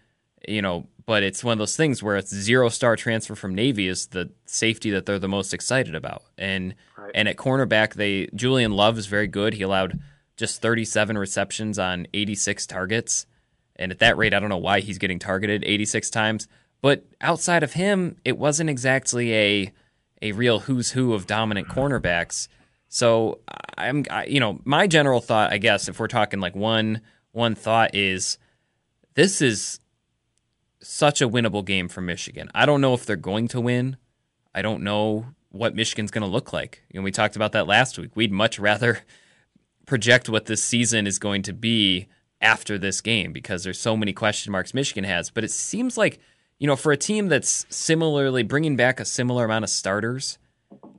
you know, but it's one of those things where it's zero star transfer from Navy is the safety that they're the most excited about. And right. and at cornerback, they Julian Love is very good. He allowed just thirty-seven receptions on eighty-six targets, and at that rate, I don't know why he's getting targeted eighty-six times. But outside of him, it wasn't exactly a a real who's who of dominant cornerbacks. So I'm, I, you know, my general thought, I guess, if we're talking like one one thought is, this is such a winnable game for Michigan. I don't know if they're going to win. I don't know what Michigan's going to look like. You know, we talked about that last week. We'd much rather project what this season is going to be after this game because there's so many question marks Michigan has. But it seems like, you know, for a team that's similarly bringing back a similar amount of starters,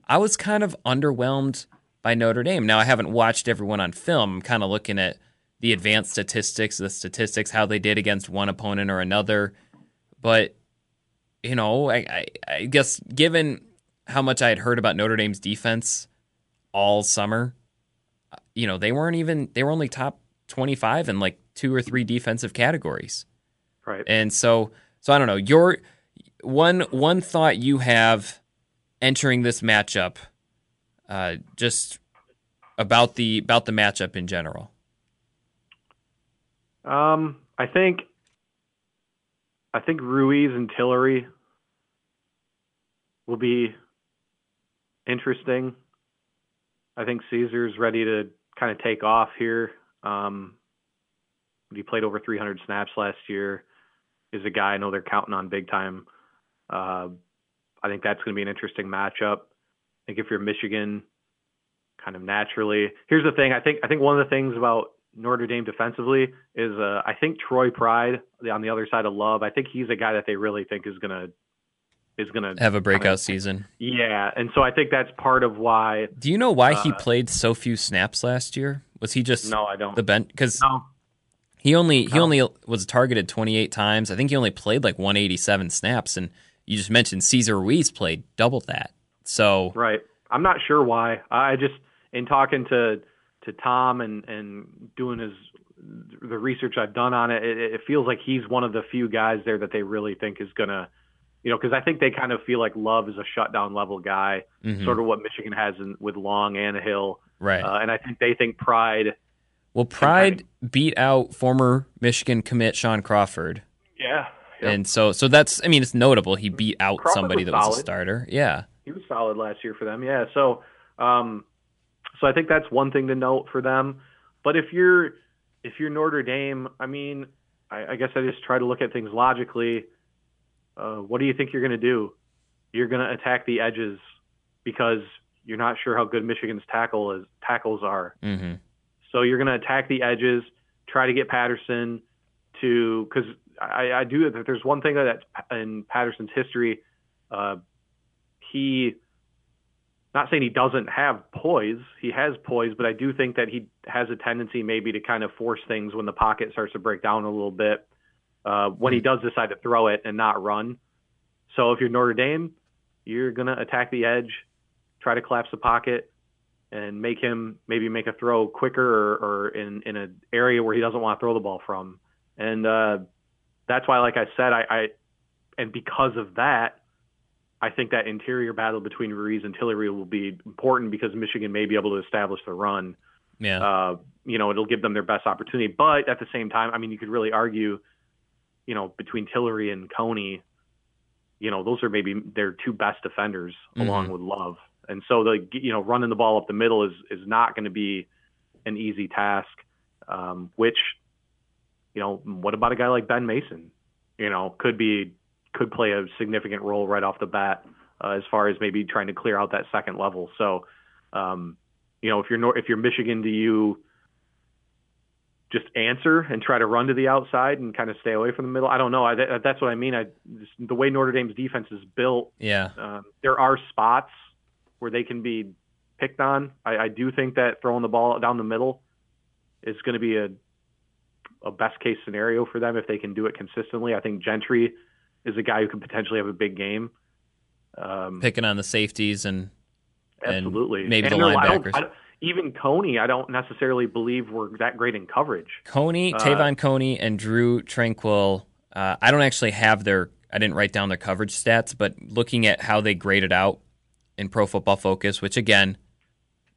I was kind of underwhelmed by Notre Dame. Now, I haven't watched everyone on film. I'm kind of looking at the advanced statistics, the statistics, how they did against one opponent or another. But, you know, I, I, I guess given how much I had heard about Notre Dame's defense all summer, you know, they weren't even, they were only top twenty-five in like two or three defensive categories. Right. And so, so I don't know, your one, one thought you have entering this matchup, uh, just about the, about the matchup in general. Um, I think, I think Ruiz and Tillery will be interesting. I think Caesar's ready to kind of take off here. Um, he played over three hundred snaps last year. Is a guy I know they're counting on big time. Uh, I think that's going to be an interesting matchup. I think if you're Michigan, kind of naturally. Here's the thing. I think I think one of the things about Notre Dame defensively is uh, I think Troy Pride on the other side of Love. I think he's a guy that they really think is gonna is gonna have a breakout kinda, season. Yeah, and so I think that's part of why. Do you know why uh, he played so few snaps last year? Was he just no? I don't the bench because no. he only he no. only was targeted twenty-eight times. I think he only played like one hundred eighty-seven snaps, and you just mentioned Cesar Ruiz played double that. So right, I'm not sure why. I just in talking to. to Tom and, and doing his, the research I've done on it, it, it feels like he's one of the few guys there that they really think is going to, you know, cause I think they kind of feel like Love is a shutdown level guy, mm-hmm. sort of what Michigan has in, with Long and Hill. Right. Uh, and I think they think Pride. Well, Pride I, beat out former Michigan commit Sean Crawford. Yeah. Yep. And so, so that's, I mean, it's notable. He beat out Crawford somebody was that solid. was a starter. Yeah. He was solid last year for them. Yeah. So, um, So I think that's one thing to note for them. But if you're if you're Notre Dame, I mean, I, I guess I just try to look at things logically. Uh, what do you think you're going to do? You're going to attack the edges because you're not sure how good Michigan's tackle is, tackles are. Mm-hmm. So you're going to attack the edges, try to get Patterson to – because I, I do – there's one thing that in Patterson's history, uh, he – not saying he doesn't have poise. He has poise, but I do think that he has a tendency maybe to kind of force things when the pocket starts to break down a little bit, uh, when he does decide to throw it and not run. So if you're Notre Dame, you're going to attack the edge, try to collapse the pocket, and make him maybe make a throw quicker or, or in, in an area where he doesn't want to throw the ball from. And uh, that's why, like I said, I, I and because of that, I think that interior battle between Ruiz and Tillery will be important because Michigan may be able to establish the run. Yeah. Uh, you know, it'll give them their best opportunity. But at the same time, I mean, you could really argue, you know, between Tillery and Coney, you know, those are maybe their two best defenders mm-hmm. along with Love. And so, the you know, running the ball up the middle is, is not going to be an easy task, um, which, you know, what about a guy like Ben Mason? You know, could be – could play a significant role right off the bat uh, as far as maybe trying to clear out that second level. So, um, you know, if you're Nor- if you're Michigan, do you just answer and try to run to the outside and kind of stay away from the middle? I don't know. I, th- that's what I mean. I just, the way Notre Dame's defense is built, yeah, uh, there are spots where they can be picked on. I, I do think that throwing the ball down the middle is going to be a a best case scenario for them if they can do it consistently. I think Gentry is a guy who can potentially have a big game. Um, Picking on the safeties and, absolutely. and maybe and the linebackers. I don't, I don't, even Coney, I don't necessarily believe we're that great in coverage. Coney, uh, Tavon Coney, and Drew Tranquill, uh, I don't actually have their – I didn't write down their coverage stats, but looking at how they graded out in Pro Football Focus, which, again,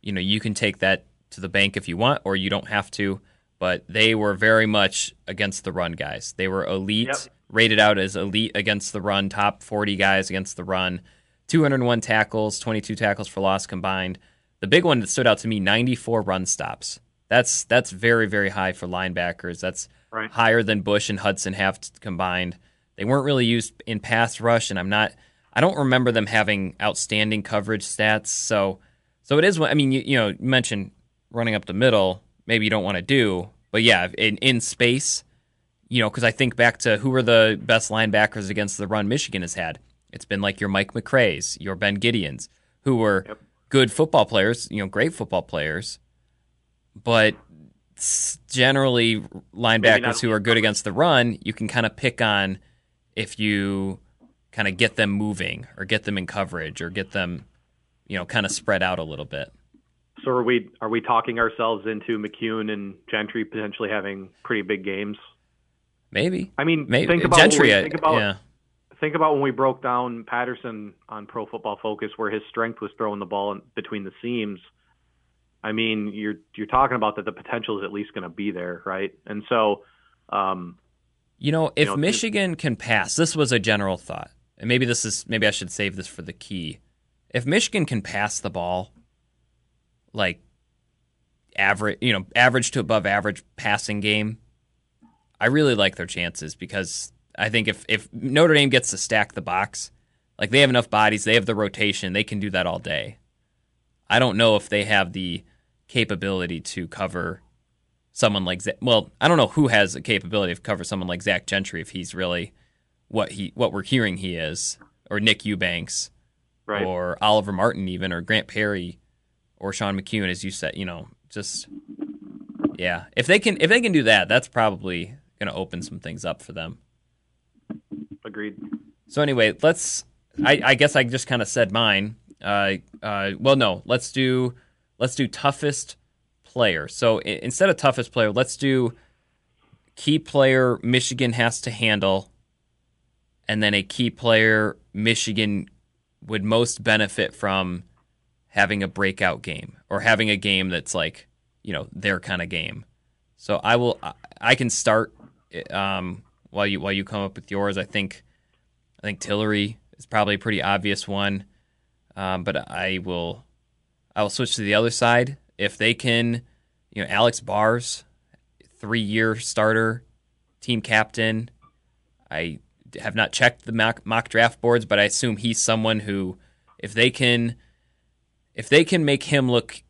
you know, you can take that to the bank if you want or you don't have to, but they were very much against the run guys. They were elite yep. – rated out as elite against the run, top forty guys against the run, two hundred one tackles, twenty-two tackles for loss combined. The big one that stood out to me, ninety-four run stops. That's that's very, very high for linebackers. That's right. Higher than Bush and Hudson have combined. They weren't really used in pass rush, and I'm not. I don't remember them having outstanding coverage stats. So, so it is. I mean, you, you know, you mentioned running up the middle. Maybe you don't want to do, but yeah, in, in space. You know, because I think back to who are the best linebackers against the run Michigan has had. It's been like your Mike McCrae's, your Ben Gideon's, who were yep. good football players, you know, great football players, but generally linebackers who are good against the run, you can kind of pick on if you kind of get them moving or get them in coverage or get them, you know, kind of spread out a little bit. So are we are we talking ourselves into McCune and Gentry potentially having pretty big games? Maybe. I mean, Maybe. think about Gentry. We, think about, yeah. think about when we broke down Patterson on Pro Football Focus, where his strength was throwing the ball in between the seams. I mean, you're you're talking about that the potential is at least going to be there, right? And so, um, you know, if you know, Michigan can pass, this was a general thought, and maybe this is maybe I should save this for the key. If Michigan can pass the ball, like average, you know, average to above average passing game, I really like their chances because I think if, if Notre Dame gets to stack the box, like they have enough bodies, they have the rotation, they can do that all day. I don't know if they have the capability to cover someone like Zach. Well, I don't know who has the capability to cover someone like Zach Gentry if he's really what he what we're hearing he is, or Nick Eubanks, right, or Oliver Martin even, or Grant Perry, or Sean McCune, as you said. You know, just yeah. If they can if they can do that, that's probably going to open some things up for them. Agreed. So anyway, let's. I, I guess I just kind of said mine. Uh, uh, well, no. Let's do let's do toughest player. So I- instead of toughest player, let's do key player Michigan has to handle, and then a key player Michigan would most benefit from having a breakout game or having a game that's like, you know, their kind of game. So I will I, I can start um, while you while you come up with yours. I think I think Tillery is probably a pretty obvious one. Um, but I will, I will switch to the other side. If they can, you know, Alex Bars, three-year starter, team captain. I have not checked the mock, mock draft boards, but I assume he's someone who, if they can, if they can make him look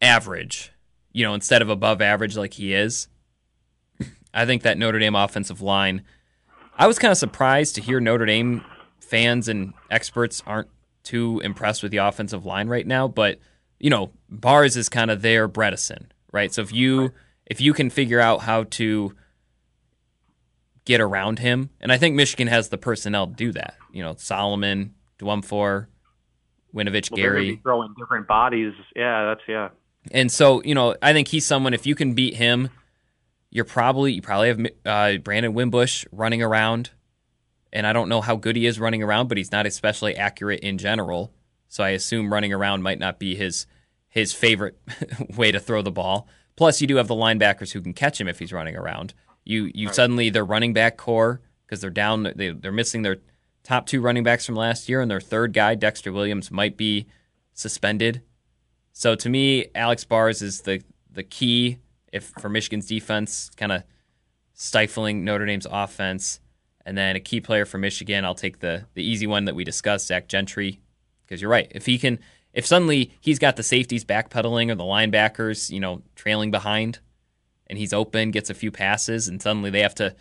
average, you know, instead of above average like he is, I think that Notre Dame offensive line. I was kind of surprised to hear Notre Dame fans and experts aren't too impressed with the offensive line right now, but you know, Bars is kind of their Bredeson, right? So if you if you can figure out how to get around him, and I think Michigan has the personnel to do that. You know, Solomon, Dwumfor, Winovich, well, Gary, throwing different bodies. Yeah, that's yeah. And so you know, I think he's someone. If you can beat him, you're probably you probably have uh, Brandon Wimbush running around. And I don't know how good he is running around, but he's not especially accurate in general. So I assume running around might not be his his favorite way to throw the ball. Plus, you do have the linebackers who can catch him if he's running around. You you right. Suddenly their running back core, because they're down, they, they're missing their top two running backs from last year, and their third guy, Dexter Williams, might be suspended. So to me, Alex Bars is the the key if for Michigan's defense, kind of stifling Notre Dame's offense. And then a key player for Michigan, I'll take the, the easy one that we discussed, Zach Gentry, because you're right. If he can, if suddenly he's got the safeties backpedaling or the linebackers, you know, trailing behind, and he's open, gets a few passes, and suddenly they have to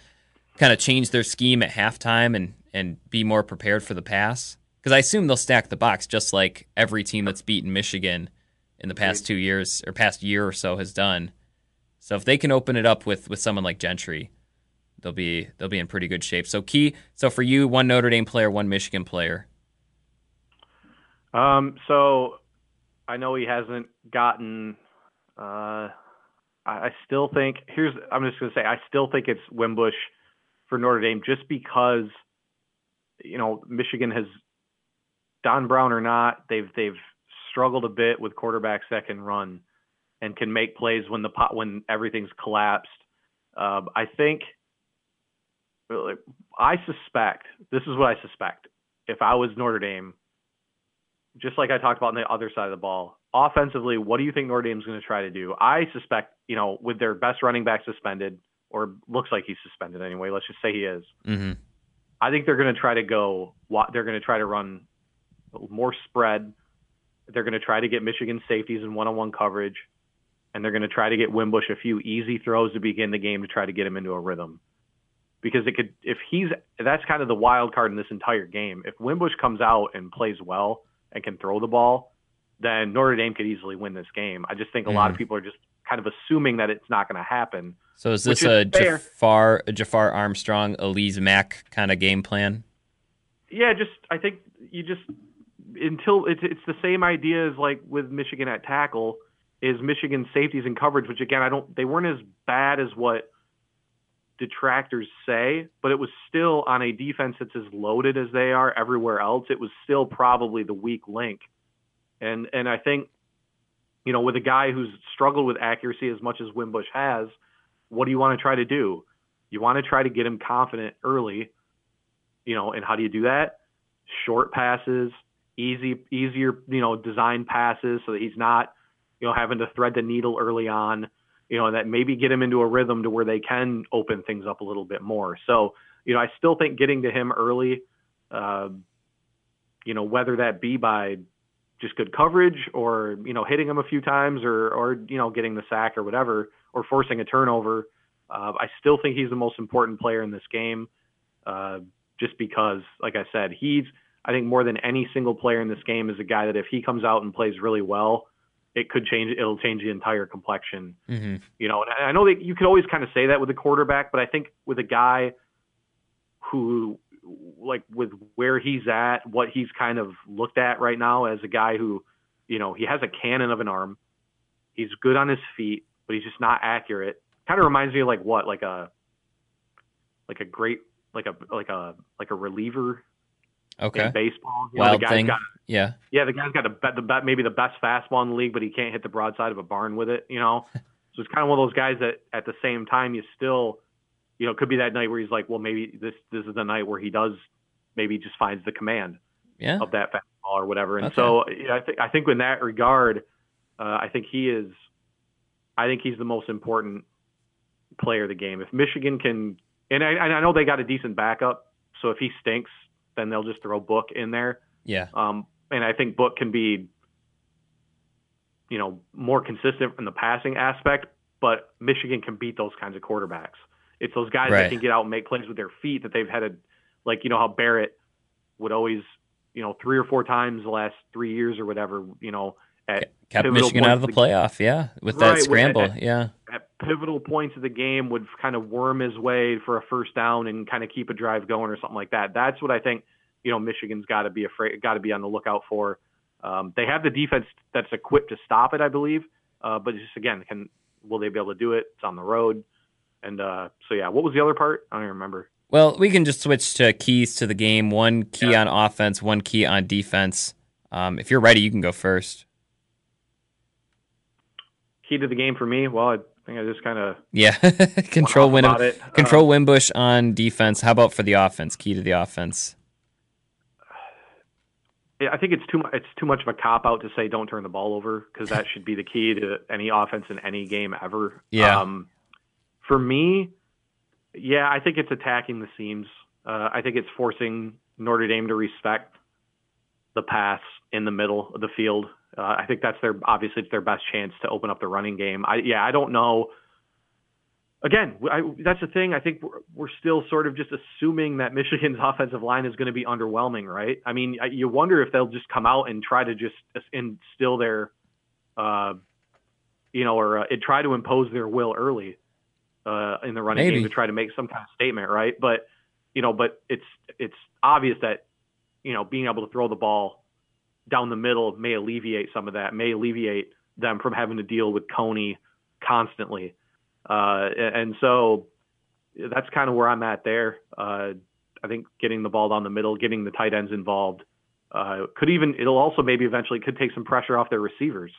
kind of change their scheme at halftime and, and be more prepared for the pass. Because I assume they'll stack the box just like every team that's beaten Michigan in the past two years or past year or so has done. So if they can open it up with, with someone like Gentry, They'll be they'll be in pretty good shape. So key. So for you, one Notre Dame player, one Michigan player. Um. So I know he hasn't gotten. Uh, I, I still think here's. I'm just gonna say I still think it's Wimbush for Notre Dame, just because you know Michigan has Don Brown or not. They've they've struggled a bit with quarterbacks that can run and can make plays when the pot when everything's collapsed. Uh, I think. I suspect, this is what I suspect, if I was Notre Dame, just like I talked about on the other side of the ball, offensively, what do you think Notre Dame's going to try to do? I suspect, you know, with their best running back suspended, or looks like he's suspended anyway, let's just say he is, mm-hmm. I think they're going to try to go, they're going to try to run more spread, they're going to try to get Michigan safeties in one-on-one coverage, and they're going to try to get Wimbush a few easy throws to begin the game to try to get him into a rhythm. Because it could, if he's, that's kind of the wild card in this entire game. If Wimbush comes out and plays well and can throw the ball, then Notre Dame could easily win this game. I just think a mm. lot of people are just kind of assuming that it's not going to happen. So is this a Jafar, Jafar Armstrong, Elise Mack kind of game plan? Yeah, just I think you just until it's it's the same idea as like with Michigan at tackle is Michigan safeties and coverage, which again I don't they weren't as bad as what detractors say, but it was still on a defense that's as loaded as they are everywhere else. It was still probably the weak link. And and I think, you know, with a guy who's struggled with accuracy as much as Wimbush has, what do you want to try to do? You want to try to get him confident early, you know, and how do you do that? Short passes, easy, easier, you know, design passes so that he's not, you know, having to thread the needle early on, you know, and that maybe get him into a rhythm to where they can open things up a little bit more. So, you know, I still think getting to him early, uh, you know, whether that be by just good coverage or, you know, hitting him a few times or, or, you know, getting the sack or whatever, or forcing a turnover. Uh, I still think he's the most important player in this game. Uh, just because, like I said, he's, I think more than any single player in this game is a guy that if he comes out and plays really well, it could change. It'll change the entire complexion. Mm-hmm. You know, and I know that you could always kind of say that with a quarterback, but I think with a guy who, like with where he's at, what he's kind of looked at right now as a guy who, you know, he has a cannon of an arm. He's good on his feet, but he's just not accurate. Kind of reminds me of like what, like a, like a great, like a, like a, like a reliever. Okay. In baseball. You Wild know, the guy's thing. Got, yeah. Yeah. The guy's got a, the, maybe the best fastball in the league, but he can't hit the broadside of a barn with it, you know? So it's kind of one of those guys that at the same time you still, you know, it could be that night where he's like, well, maybe this this is the night where he does maybe just finds the command yeah. of that fastball or whatever. And okay. so you know, I think I think in that regard, uh, I think he is I think he's the most important player of the game. If Michigan can and I, and I know they got a decent backup, so if he stinks, then they'll just throw Book in there. Yeah. Um, and I think Book can be, you know, more consistent in the passing aspect, but Michigan can beat those kinds of quarterbacks. It's those guys right. that can get out and make plays with their feet that they've had a, like, you know, how Barrett would always, you know, three or four times the last three years or whatever, you know, at kept Michigan out of the playoff. Yeah. With right, that scramble. With, at, yeah. At pivotal points of the game would kind of worm his way for a first down and kind of keep a drive going or something like that. That's what I think, you know, Michigan's got to be afraid, got to be on the lookout for. Um, they have the defense that's equipped to stop it, I believe. Uh, but just again, can, will they be able to do it? It's on the road. And uh, so, yeah, what was the other part? I don't even remember. Well, we can just switch to keys to the game. One key yeah. on offense, one key on defense. Um, if you're ready, you can go first. Key to the game for me? Well, I think I just kind of... Yeah, control Win- it. Control uh, Wimbush on defense. How about for the offense? Key to the offense. I think it's too, it's too much of a cop-out to say don't turn the ball over because that should be the key to any offense in any game ever. Yeah. Um, For me, yeah, I think it's attacking the seams. Uh, I think it's forcing Notre Dame to respect the pass in the middle of the field. Uh, I think that's their obviously it's their best chance to open up the running game. I, yeah, I don't know. Again, I, that's the thing. I think we're, we're still sort of just assuming that Michigan's offensive line is going to be underwhelming, right? I mean, you wonder if they'll just come out and try to just instill their, uh, you know, or uh, try to impose their will early. Uh, in the running Maybe. game to try to make some kind of statement, right? But you know, but it's it's obvious that you know being able to throw the ball down the middle may alleviate some of that, may alleviate them from having to deal with Coney constantly. Uh, and so that's kind of where I'm at there. Uh, I think getting the ball down the middle, getting the tight ends involved, uh, could even it'll also maybe eventually could take some pressure off their receivers.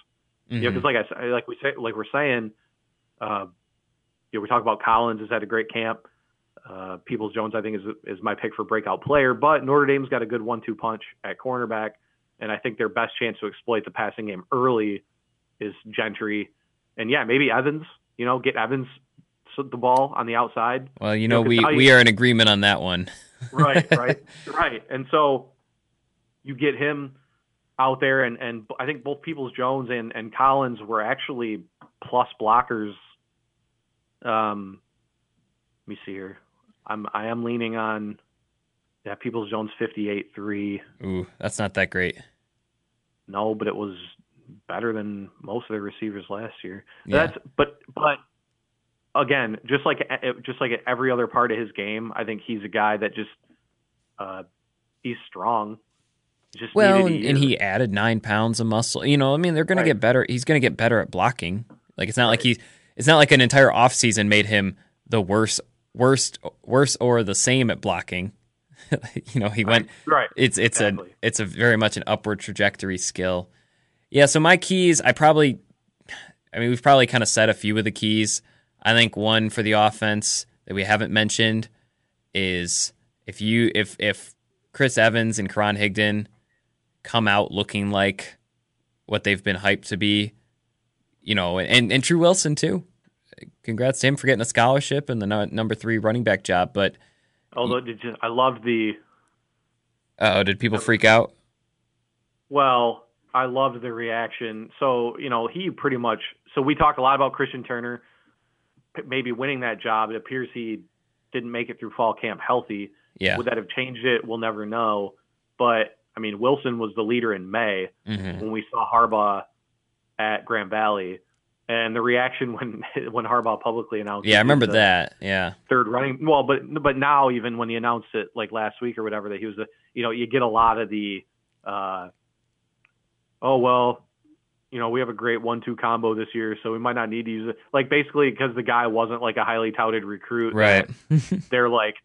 Mm-hmm. You know, because like I like we say like we're saying. Uh, You know, we talk about Collins has had a great camp. Uh, Peoples-Jones, I think, is is my pick for breakout player. But Notre Dame's got a good one two punch at cornerback, and I think their best chance to exploit the passing game early is Gentry. And, yeah, maybe Evans, you know, get Evans the ball on the outside. Well, you know, you know we, we are in agreement on that one. right, right, right. And so you get him out there, and, and I think both Peoples-Jones and, and Collins were actually plus blockers. Um, let me see here. I'm I am leaning on that Peoples-Jones fifty-eight three. Ooh, that's not that great. No, but it was better than most of their receivers last year. Yeah. That's but but again, just like just like every other part of his game, I think he's a guy that just uh, he's strong. Just well, and, and he added nine pounds of muscle. You know, I mean, they're going right. to get better. He's going to get better at blocking. Like it's not right. like he's it's not like an entire offseason made him the worst, worst, worse or the same at blocking. you know, he right. went right. It's it's exactly. a it's a very much an upward trajectory skill. Yeah. So my keys, I probably, I mean, we've probably kind of said a few of the keys. I think one for the offense that we haven't mentioned is if you if if Chris Evans and Karan Higdon come out looking like what they've been hyped to be, you know, and, and Drew Wilson too. Congrats to him for getting a scholarship and the no, number three running back job. But although did you, I loved the, oh, did people freak out? Well, I loved the reaction. So, you know, he pretty much, so we talk a lot about Christian Turner, maybe winning that job. It appears he didn't make it through fall camp healthy. Yeah. Would that have changed it? We'll never know. But I mean, Wilson was the leader in May mm-hmm. when we saw Harbaugh at Grand Valley, and the reaction when when Harbaugh publicly announced. Yeah, I remember that. Yeah, third running. Well, but but now even when he announced it like last week or whatever that he was, the, you know, you get a lot of the, uh, oh well, you know, we have a great one two combo this year, so we might not need to use it. Like basically because the guy wasn't like a highly touted recruit, right? They're like,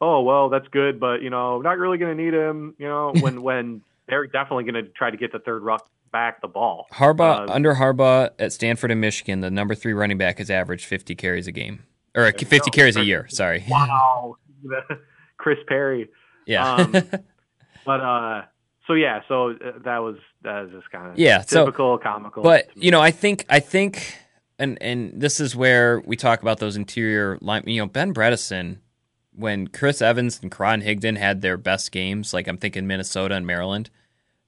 oh, well, that's good, but, you know, not really going to need him, you know, when when they're definitely going to try to get the third ruck back the ball. Harbaugh, uh, under Harbaugh at Stanford and Michigan, the number three running back has averaged fifty carries a game, or fifty no, carries a year, sorry. Wow. Chris Perry. Yeah. um, but, uh, so, yeah, so that was, that was just kind of yeah, typical, so, comical. But, you know, I think, I think, and, and this is where we talk about those interior line, you know, Ben Bredeson. When Chris Evans and Karan Higdon had their best games, like I'm thinking Minnesota and Maryland,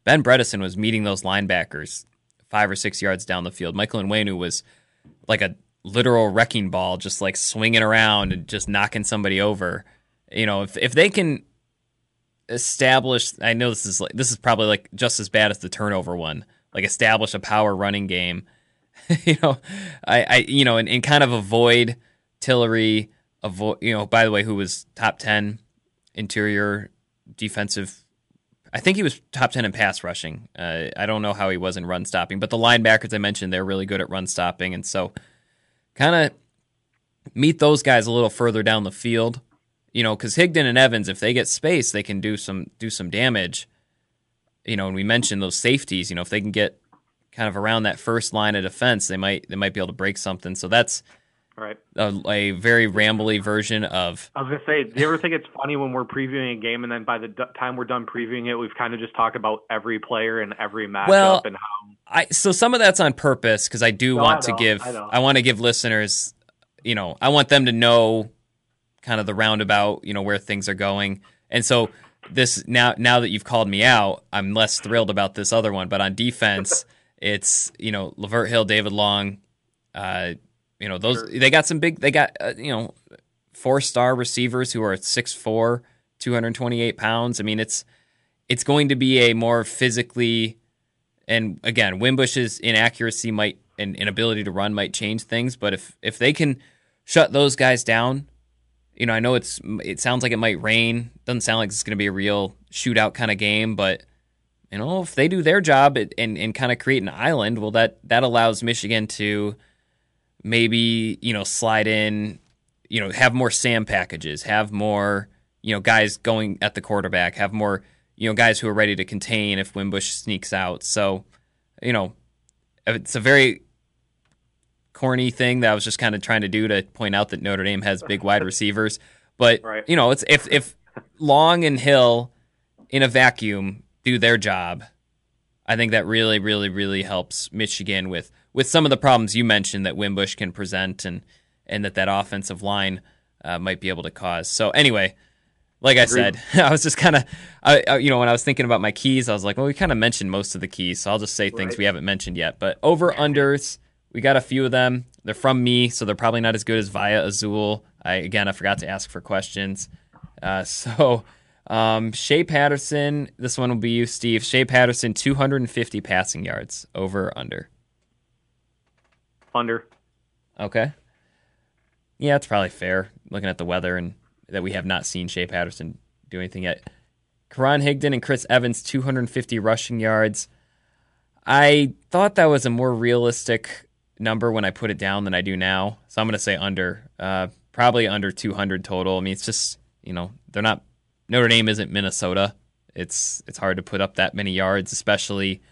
Ben Bredeson was meeting those linebackers five or six yards down the field. Michael Onwenu was like a literal wrecking ball, just like swinging around and just knocking somebody over. You know, if if they can establish, I know this is like, this is probably like just as bad as the turnover one, like establish a power running game. you know, I, I you know, and, and kind of avoid Tillery. Avoid, you know, by the way, who was top ten interior defensive. I think he was top ten in pass rushing. Uh, I don't know how he was in run stopping, but the linebackers I mentioned, they're really good at run stopping. And so kind of meet those guys a little further down the field, you know, because Higdon and Evans, if they get space, they can do some do some damage. You know, and we mentioned those safeties, you know, if they can get kind of around that first line of defense, they might they might be able to break something. So that's Right, a, a very rambly version of. I was gonna say, do you ever think it's funny when we're previewing a game and then by the d- time we're done previewing it, we've kind of just talked about every player and every matchup well, and how? I so some of that's on purpose because I do no, want I to give I, I want to give listeners, you know, I want them to know kind of the roundabout, you know, where things are going, and so this now now that you've called me out, I'm less thrilled about this other one. But on defense, it's you know LaVert Hill, David Long. Uh, You know, those they got some big, they got, uh, you know, four star receivers who are six foot four, two hundred twenty-eight pounds. I mean, it's it's going to be a more physically, and again, Wimbush's inaccuracy might and inability to run might change things. But if, if they can shut those guys down, you know, I know it's it sounds like it might rain. Doesn't sound like it's going to be a real shootout kind of game. But, you know, if they do their job and, and kind of create an island, well, that, that allows Michigan to maybe, you know, slide in, you know, have more Sam packages, have more, you know, guys going at the quarterback, have more, you know, guys who are ready to contain if Wimbush sneaks out. So, you know, it's a very corny thing that I was just kind of trying to do to point out that Notre Dame has big wide receivers. But, right. you know, it's if, if Long and Hill in a vacuum do their job, I think that really, really, really helps Michigan with with some of the problems you mentioned that Wimbush can present and, and that that offensive line uh, might be able to cause. So anyway, like I Agreed. said, I was just kind of, I, I, you know, when I was thinking about my keys, I was like, well, we kind of mentioned most of the keys, so I'll just say right. things we haven't mentioned yet. But over-unders, we got a few of them. They're from me, so they're probably not as good as Via Azul. I, again, I forgot to ask for questions. Uh, so Um, Shea Patterson, this one will be you, Steve. Shea Patterson, two hundred fifty passing yards, over or under? Under. Okay. Yeah, it's probably fair, looking at the weather and that we have not seen Shea Patterson do anything yet. Karan Higdon and Chris Evans, two hundred fifty rushing yards. I thought that was a more realistic number when I put it down than I do now, so I'm going to say under. Uh, probably under two hundred total. I mean, it's just, you know, they're not Notre Dame isn't Minnesota. It's it's hard to put up that many yards, especially,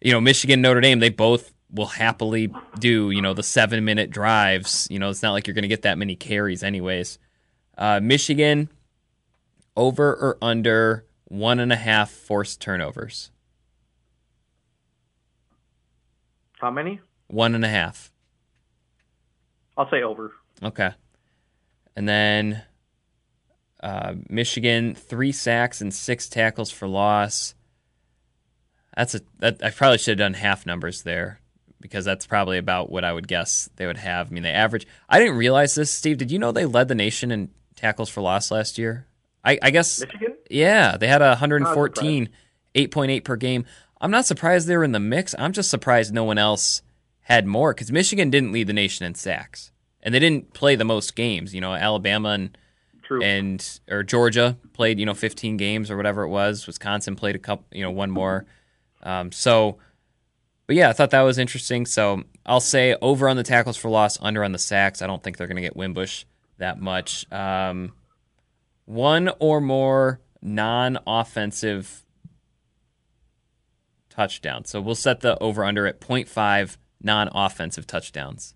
you know, Michigan, Notre Dame, they both will happily do, you know, the seven-minute drives. You know, it's not like you're going to get that many carries anyways. Uh, Michigan, over or under one and a half forced turnovers? How many? One and a half. I'll say over. Okay. And then uh, Michigan, three sacks and six tackles for loss. That's a that, I probably should have done half numbers there, because that's probably about what I would guess they would have. I mean, they average. I didn't realize this, Steve. Did you know they led the nation in tackles for loss last year? I, I guess. Michigan? Yeah, they had one hundred fourteen, eight point eight per game. I'm not surprised they were in the mix. I'm just surprised no one else had more, because Michigan didn't lead the nation in sacks. And they didn't play the most games. You know, Alabama and True. and or Georgia played, you know, fifteen games or whatever it was. Wisconsin played a couple, you know, one more. Um, so, but yeah, I thought that was interesting. So I'll say over on the tackles for loss, under on the sacks. I don't think they're going to get Wimbush that much. Um, one or more non-offensive touchdowns. So we'll set the over-under at point five non-offensive touchdowns.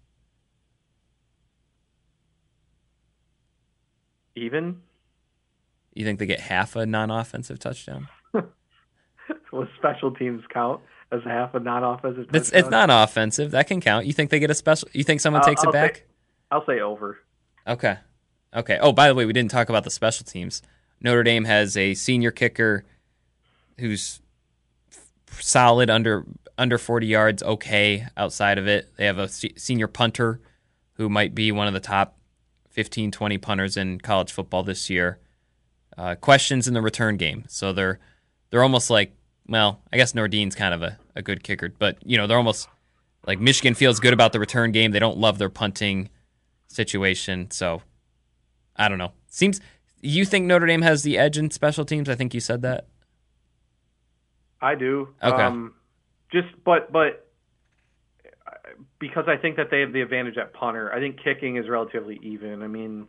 Even? You think they get half a non-offensive touchdown? Will special teams count as half a non-offensive touchdown? It's, it's not offensive. That can count. You think they get a special? You think someone I'll, takes I'll it back? Say, I'll say over. Okay. Okay. Oh, by the way, we didn't talk about the special teams. Notre Dame has a senior kicker who's solid under under forty yards. Okay, outside of it, they have a se- senior punter who might be one of the top fifteen, twenty punters in college football this year. Uh, questions in the return game. So they're they're almost like, well, I guess Nordine's kind of a, a good kicker, but, you know, they're almost like Michigan feels good about the return game. They don't love their punting situation. So I don't know. Seems you think Notre Dame has the edge in special teams? I think you said that. I do. Okay. Um, just but but. Because I think that they have the advantage at punter. I think kicking is relatively even. I mean,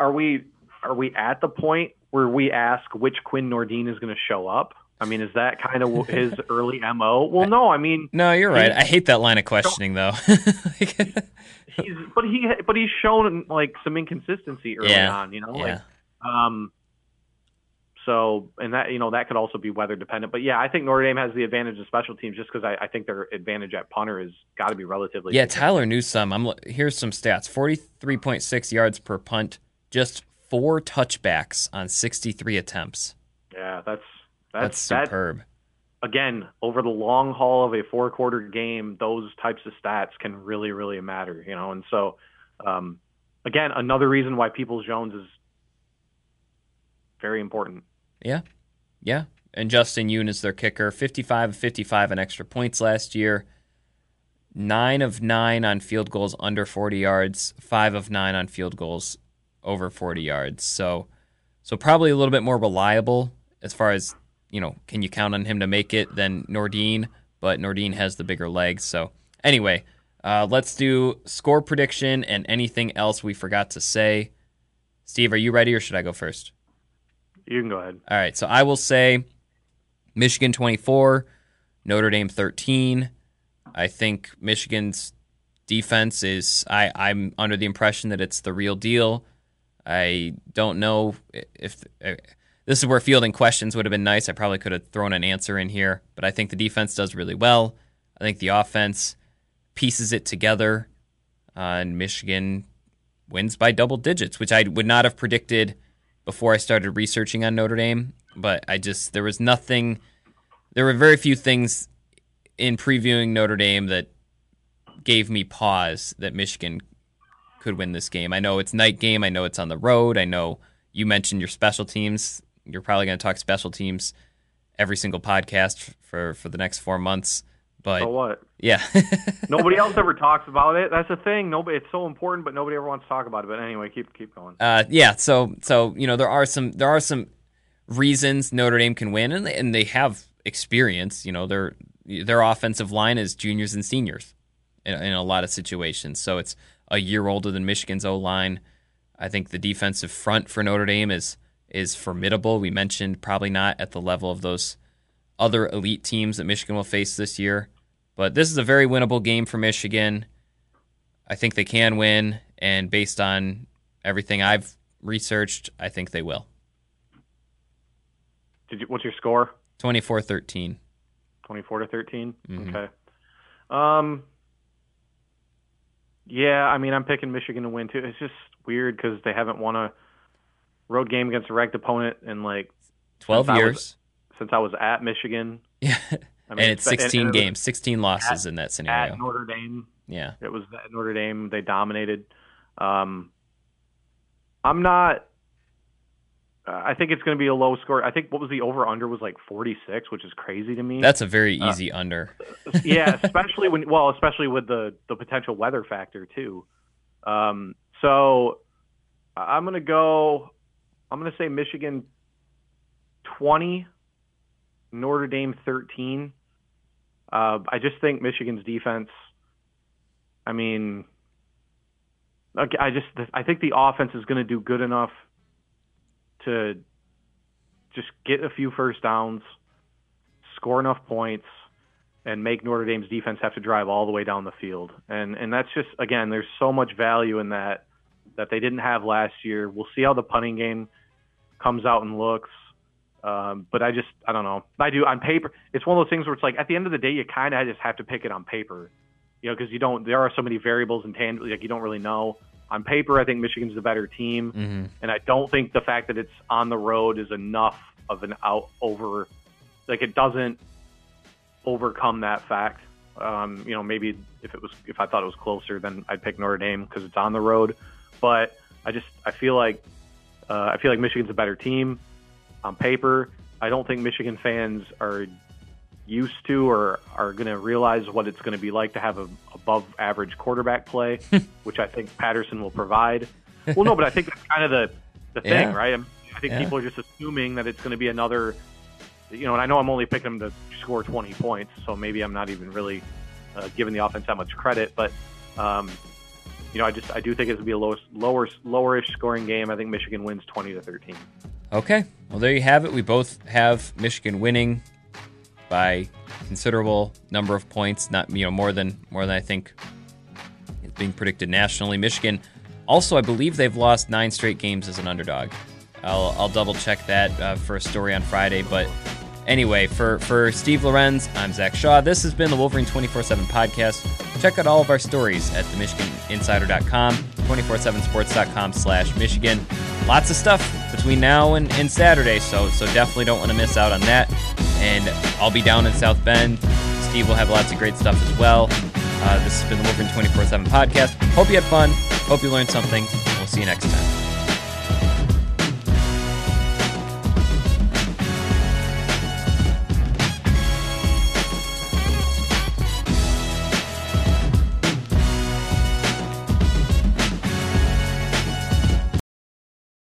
are we are we at the point where we ask which Quinn Nordin is going to show up? I mean, is that kind of his early M O? Well, no, I mean... No, you're right. I hate that line of questioning, though. he's, but he but he's shown, like, some inconsistency early yeah. on, you know? Yeah. Like, um, So, and that, you know, that could also be weather dependent. But yeah, I think Notre Dame has the advantage of special teams just because I, I think their advantage at punter has got to be relatively. Yeah, different. Tyler Newsome. I'm, here's some stats. forty-three point six yards per punt, just four touchbacks on sixty-three attempts. Yeah, that's, that's, that's superb. That, again, over the long haul of a four quarter game, those types of stats can really, really matter, you know? And so, um, again, another reason why Peoples-Jones is very important. Yeah, yeah. And Justin Yoon is their kicker. fifty-five of fifty-five on extra points last year. nine of nine on field goals under forty yards. five of nine on field goals over forty yards. So so probably a little bit more reliable as far as, you know, can you count on him to make it than Nordine? But Nordine has the bigger legs. So anyway, uh, let's do score prediction and anything else we forgot to say. Steve, are you ready or should I go first? You can go ahead. All right, so I will say Michigan twenty-four, Notre Dame thirteen. I think Michigan's defense is I, I'm under the impression that it's the real deal. I don't know if uh, – this is where fielding questions would have been nice. I probably could have thrown an answer in here, but I think the defense does really well. I think the offense pieces it together, uh, and Michigan wins by double digits, which I would not have predicted – before I started researching on Notre Dame, but I just, there was nothing, there were very few things in previewing Notre Dame that gave me pause that Michigan could win this game. I know it's night game. I know it's on the road. I know You mentioned your special teams. You're probably going to talk special teams every single podcast for, for the next four months. But so what? Yeah. Nobody else ever talks about it. That's the thing. Nobody. It's so important, but nobody ever wants to talk about it. But anyway, keep keep going. Uh, yeah. So so you know there are some there are some reasons Notre Dame can win, and they, and they have experience. You know their their offensive line is juniors and seniors in, in a lot of situations. So it's a year older than Michigan's O line. I think the defensive front for Notre Dame is is formidable. We mentioned probably not at the level of those other elite teams that Michigan will face this year. But this is a very winnable game for Michigan. I think they can win, and based on everything I've researched, I think they will. Did you, what's your score? twenty-four thirteen. twenty-four to thirteen? Mm-hmm. Okay. Um, yeah, I mean, I'm picking Michigan to win, too. It's just weird because they haven't won a road game against a ranked opponent in, like, twelve years. Since I was at Michigan. Yeah. I mean, and it's sixteen and, and games, sixteen losses at, in that scenario. At Notre Dame. Yeah. It was at Notre Dame. They dominated. Um, I'm not uh, – I think it's going to be a low score. I think what was the over-under was like forty-six, which is crazy to me. That's a very easy uh, under. Yeah, especially when – well, especially with the, the potential weather factor too. Um, so I'm going to go – I'm going to say Michigan twenty – Notre Dame thirteen. Uh, I just think Michigan's defense. I mean, I just I think the offense is going to do good enough to just get a few first downs, score enough points, and make Notre Dame's defense have to drive all the way down the field. And and that's just again, there's so much value in that that they didn't have last year. We'll see how the punting game comes out and looks. Um, but I just, I don't know. I do on paper. It's one of those things where it's like at the end of the day, you kind of just have to pick it on paper, you know, because you don't, there are so many variables and tangibly, like you don't really know. On paper, I think Michigan's the better team. Mm-hmm. And I don't think the fact that it's on the road is enough of an out over, like it doesn't overcome that fact. Um, you know, maybe if it was, if I thought it was closer, then I'd pick Notre Dame because it's on the road. But I just, I feel like, uh, I feel like Michigan's a better team. On paper, I don't think Michigan fans are used to or are going to realize what it's going to be like to have an above-average quarterback play, which I think Patterson will provide. Well, no, but I think that's kind of the, the thing, yeah. right? I, mean, I think yeah. people are just assuming that it's going to be another, you know, and I know I'm only picking them to score twenty points, so maybe I'm not even really uh, giving the offense that much credit, but, um, you know, I just I do think it's going to be a low, lower, lowerish scoring game. I think Michigan wins twenty to thirteen. Okay, well, there you have it. We both have Michigan winning by considerable number of points, not you know more than more than I think is being predicted nationally. Michigan also, I believe they've lost nine straight games as an underdog. I'll, I'll double check that uh, for a story on Friday. But anyway, for, for Steve Lorenz, I'm Zach Shaw. This has been the Wolverine twenty-four seven Podcast. Check out all of our stories at the michigan insider dot com, two four seven sports dot com slash Michigan. Lots of stuff between now and, and Saturday, so so definitely don't want to miss out on that. And I'll be down in South Bend. Steve will have lots of great stuff as well. Uh, this has been the Wolverine twenty-four seven Podcast. Hope you had fun. Hope you learned something. We'll see you next time.